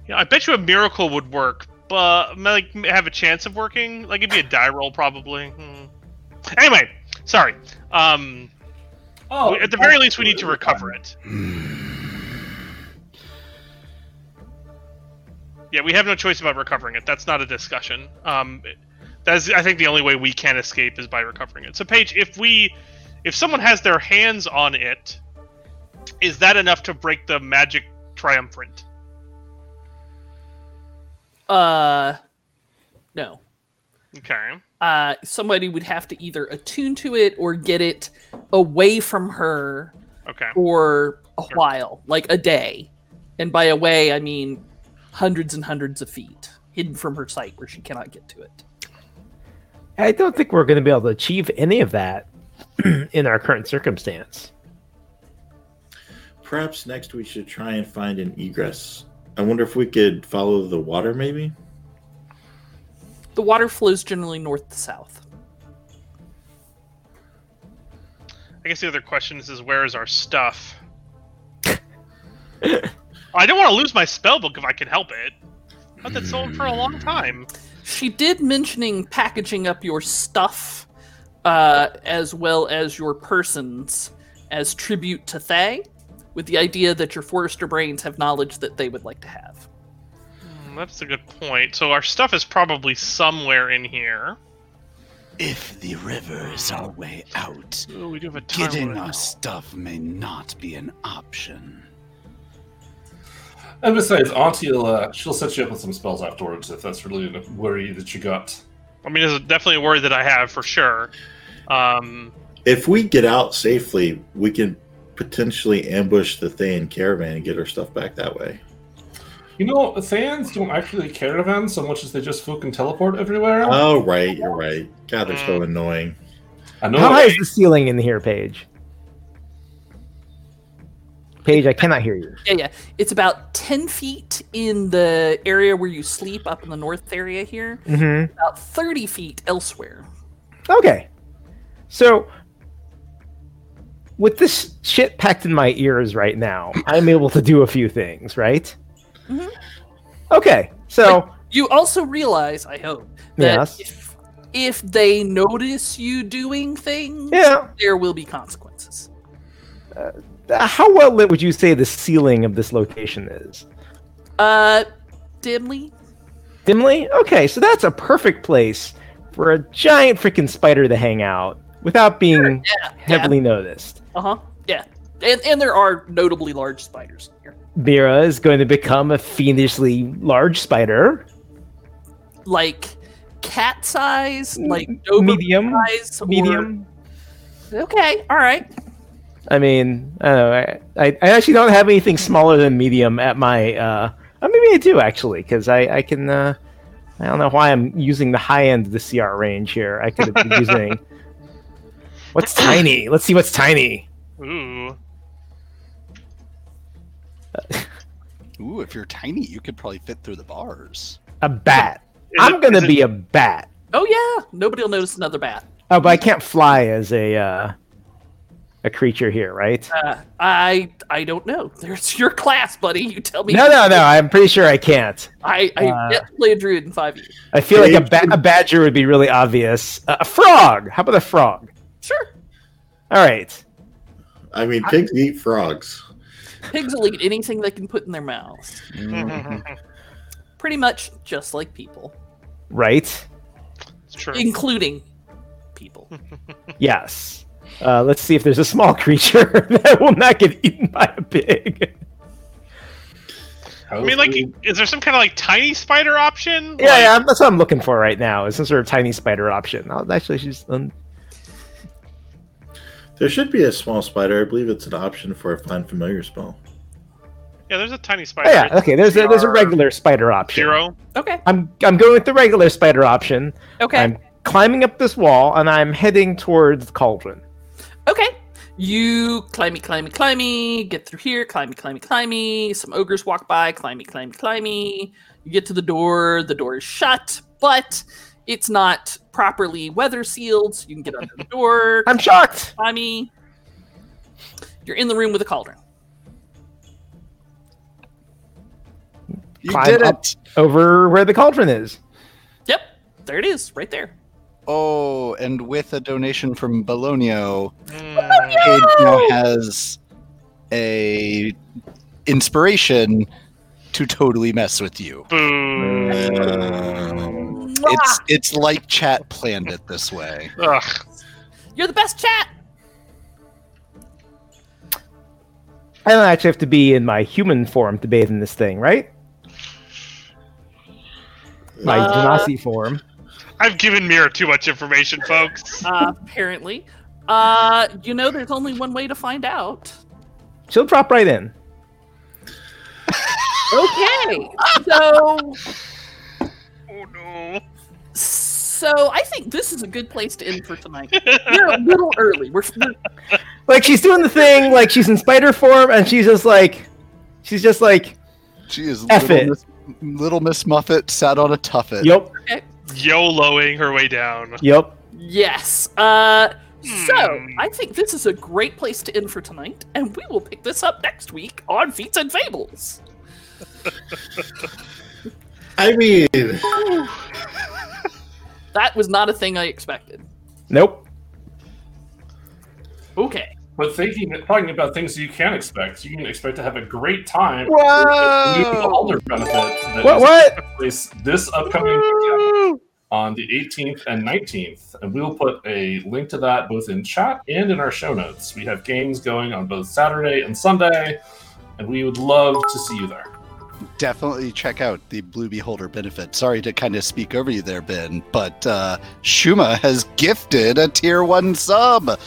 Yeah, I bet you a miracle would work, but like have a chance of working. Like it'd be a die roll, probably. Hmm. Anyway, sorry. Um, oh, at the very least, we need to recover it. Hmm. Yeah, we have no choice about recovering it. That's not a discussion. Um, that's I think the only way we can escape is by recovering it. So, Paige, if we, if someone has their hands on it, is that enough to break the magic triumvirate? Uh, no. Okay. Uh, somebody would have to either attune to it or get it away from her. Okay. For a sure. while, like a day, and by away, I mean. Hundreds and hundreds of feet hidden from her sight where she cannot get to it. I don't think we're going to be able to achieve any of that in our current circumstance. Perhaps next we should try and find an egress. I wonder if we could follow the water, maybe? The water flows generally north to south. I guess the other question is, is where is our stuff? I don't want to lose my spellbook if I can help it. I've had that sold for a long time. She did mentioning packaging up your stuff uh, as well as your persons as tribute to Thay, with the idea that your Forester brains have knowledge that they would like to have. Mm, that's a good point. So our stuff is probably somewhere in here. If the river is our way out, Ooh, we do have a getting our stuff may not be an option. And besides, Auntie will uh, she'll set you up with some spells afterwards if that's really a worry that you got. I mean, it's definitely a worry that I have for sure. Um, if we get out safely, we can potentially ambush the Thayan caravan and get our stuff back that way. You know, Thayans don't actually caravan so much as they just fucking teleport everywhere. Oh, right, you're right. God, they're so annoying. I know. How high is the ceiling in here, Paige? Paige, I cannot hear you. Yeah, yeah. It's about ten feet in the area where you sleep up in the north area here. Mm-hmm. About thirty feet elsewhere. Okay. So, with this shit packed in my ears right now, I'm able to do a few things, right? Mm-hmm. Okay, so but you also realize, I hope, that yes. if, if they notice you doing things, yeah. there will be consequences. Uh, how well lit would you say the ceiling of this location is? Uh, dimly. Dimly? Okay, so that's a perfect place for a giant freaking spider to hang out without being sure, yeah, heavily yeah. noticed. Uh huh. Yeah, and and there are notably large spiders here. Mira is going to become a fiendishly large spider. Like cat size? Like medium? Size medium? Or... Okay, all right. I mean, I, don't know, I, I I actually don't have anything smaller than medium at my... Uh, oh, maybe I do, actually, because I, I can... Uh, I don't know why I'm using the high end of the C R range here. I could have been using... What's tiny? Let's see what's tiny. Ooh. Ooh, if you're tiny, you could probably fit through the bars. A bat. Is I'm it, gonna it... be a bat. Oh yeah, nobody'll notice another bat. Oh, but I can't fly as a uh, a creature here, right? Uh, I I don't know. There's your class, buddy. You tell me. No, no, no. I'm pretty sure I can't. I I uh, yet play a druid in five E. I feel like a ba- a badger would be really obvious. Uh, a frog. How about a frog? Sure. All right. I mean, pigs I... eat frogs. Pigs will eat anything they can put in their mouths. Pretty much just like people. Right? It's true. Including people. Yes. Uh, let's see if there's a small creature that will not get eaten by a pig. I mean, like, is there some kind of, like, tiny spider option? Yeah, like... yeah, that's what I'm looking for right now, is some sort of tiny spider option. I'll actually just... Um... There should be a small spider. I believe it's an option for a find familiar spell. Yeah, there's a tiny spider. Oh, yeah, okay. There's a, there's a regular spider option. Zero. Okay. I'm I'm going with the regular spider option. Okay. I'm climbing up this wall and I'm heading towards the cauldron. Okay. You climby, climby, climby. Get through here. Climby, climby, climby. Some ogres walk by. Climby, climby, climby. You get to the door. The door is shut, but it's not properly weather sealed, so you can get under the door. I'm shocked! Mommy. You're in the room with a cauldron. You Climb did it! Over where the cauldron is. Yep, there it is, right there. Oh, and with a donation from Bologna, Bologna! Paige now has a inspiration to totally mess with you. Boom! Um, It's it's like chat planned it this way. Ugh. You're the best chat. I don't actually have to be in my human form to bathe in this thing, right? My uh, genasi form. I've given Mira too much information, folks. Uh, apparently. Uh, you know, there's only one way to find out. She'll drop right in. Okay. So... Oh no. So I think this is a good place to end for tonight. We're a little early. We're, we're like she's doing the thing, like she's in spider form, and she's just like, she's just like, she is F little, it. Miss, little Miss Muffet sat on a tuffet. Yep. Okay. YOLOing her way down. Yep. Yes. Uh. So, I think this is a great place to end for tonight, and we will pick this up next week on Feats and Fables. I mean... that was not a thing I expected. Nope. Okay. But thinking, talking about things you can expect, you can expect to have a great time. Whoa! With the Alder benefit that what, what? Place this upcoming weekend. On the eighteenth and nineteenth, and we'll put a link to that both in chat and in our show notes. We have games going on both Saturday and Sunday, and we would love to see you there. Definitely check out the Blue Beholder benefit. Sorry to kind of speak over you there, Ben, but uh, Shuma has gifted a tier one sub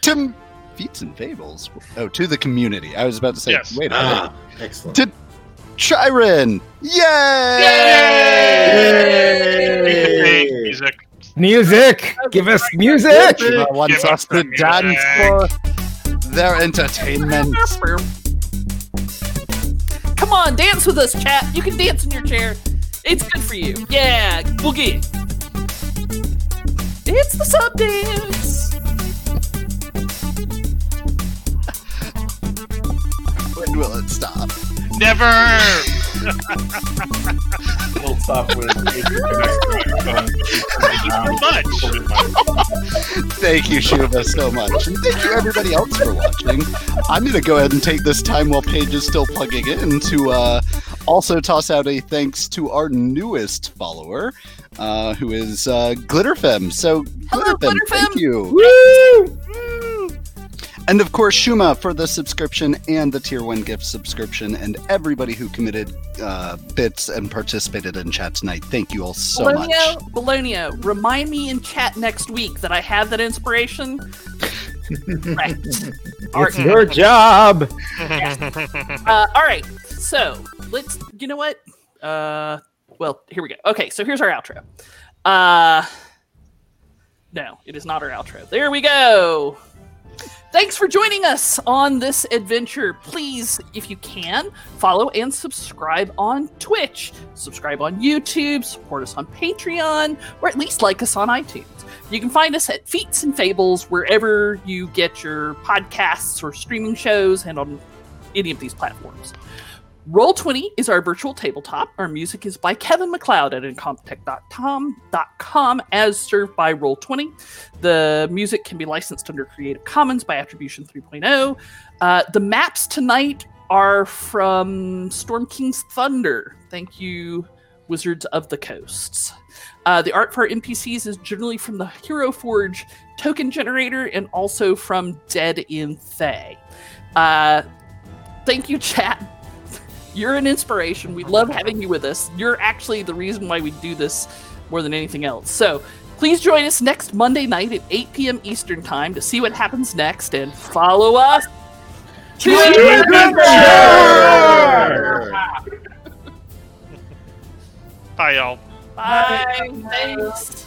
to Feats and Fables. Oh, to the community. I was about to say, yes. wait a ah, minute. Excellent. To- Chiron! Yay! Yay! Yay! Music. Music! Give us music! Give wants us to dance for their entertainment. Come on, dance with us, chat. You can dance in your chair. It's good for you. Yeah, boogie. It's the sub dance. When will it stop? Never! We'll stop with Thank you so much! Thank you, Shuma, so much. And thank you, everybody else, for watching. I'm going to go ahead and take this time while Paige is still plugging in to uh, also toss out a thanks to our newest follower, uh, who is uh, Glitterfem. So, hello, Glitterfem, Glitterfem, thank you! Woo! And of course, Shuma for the subscription and the tier one gift subscription, and everybody who committed uh, bits and participated in chat tonight. Thank you all so Bologna, much. Bologna, remind me in chat next week that I have that inspiration. Right. It's right. Your job. Yeah. Uh, all right. So let's, you know what? Uh, well, here we go. Okay. So here's our outro. Uh, no, it is not our outro. There we go. Thanks for joining us on this adventure. Please, if you can, follow and subscribe on Twitch. Subscribe on YouTube. Support us on Patreon. Or at least like us on iTunes. You can find us at Feats and Fables wherever you get your podcasts or streaming shows and on any of these platforms. Roll twenty is our virtual tabletop. Our music is by Kevin MacLeod at incompetech dot com as served by Roll twenty. The music can be licensed under Creative Commons by Attribution three point oh. Uh, the maps tonight are from Storm King's Thunder. Thank you, Wizards of the Coasts. Uh, the art for our N P Cs is generally from the Hero Forge token generator and also from Dead in Fae. Uh, thank you, chat. You're an inspiration. We love having you with us. You're actually the reason why we do this more than anything else. So please join us next Monday night at eight p.m. Eastern Time to see what happens next and follow us to adventure! Bye, y'all. Bye. Bye. Thanks.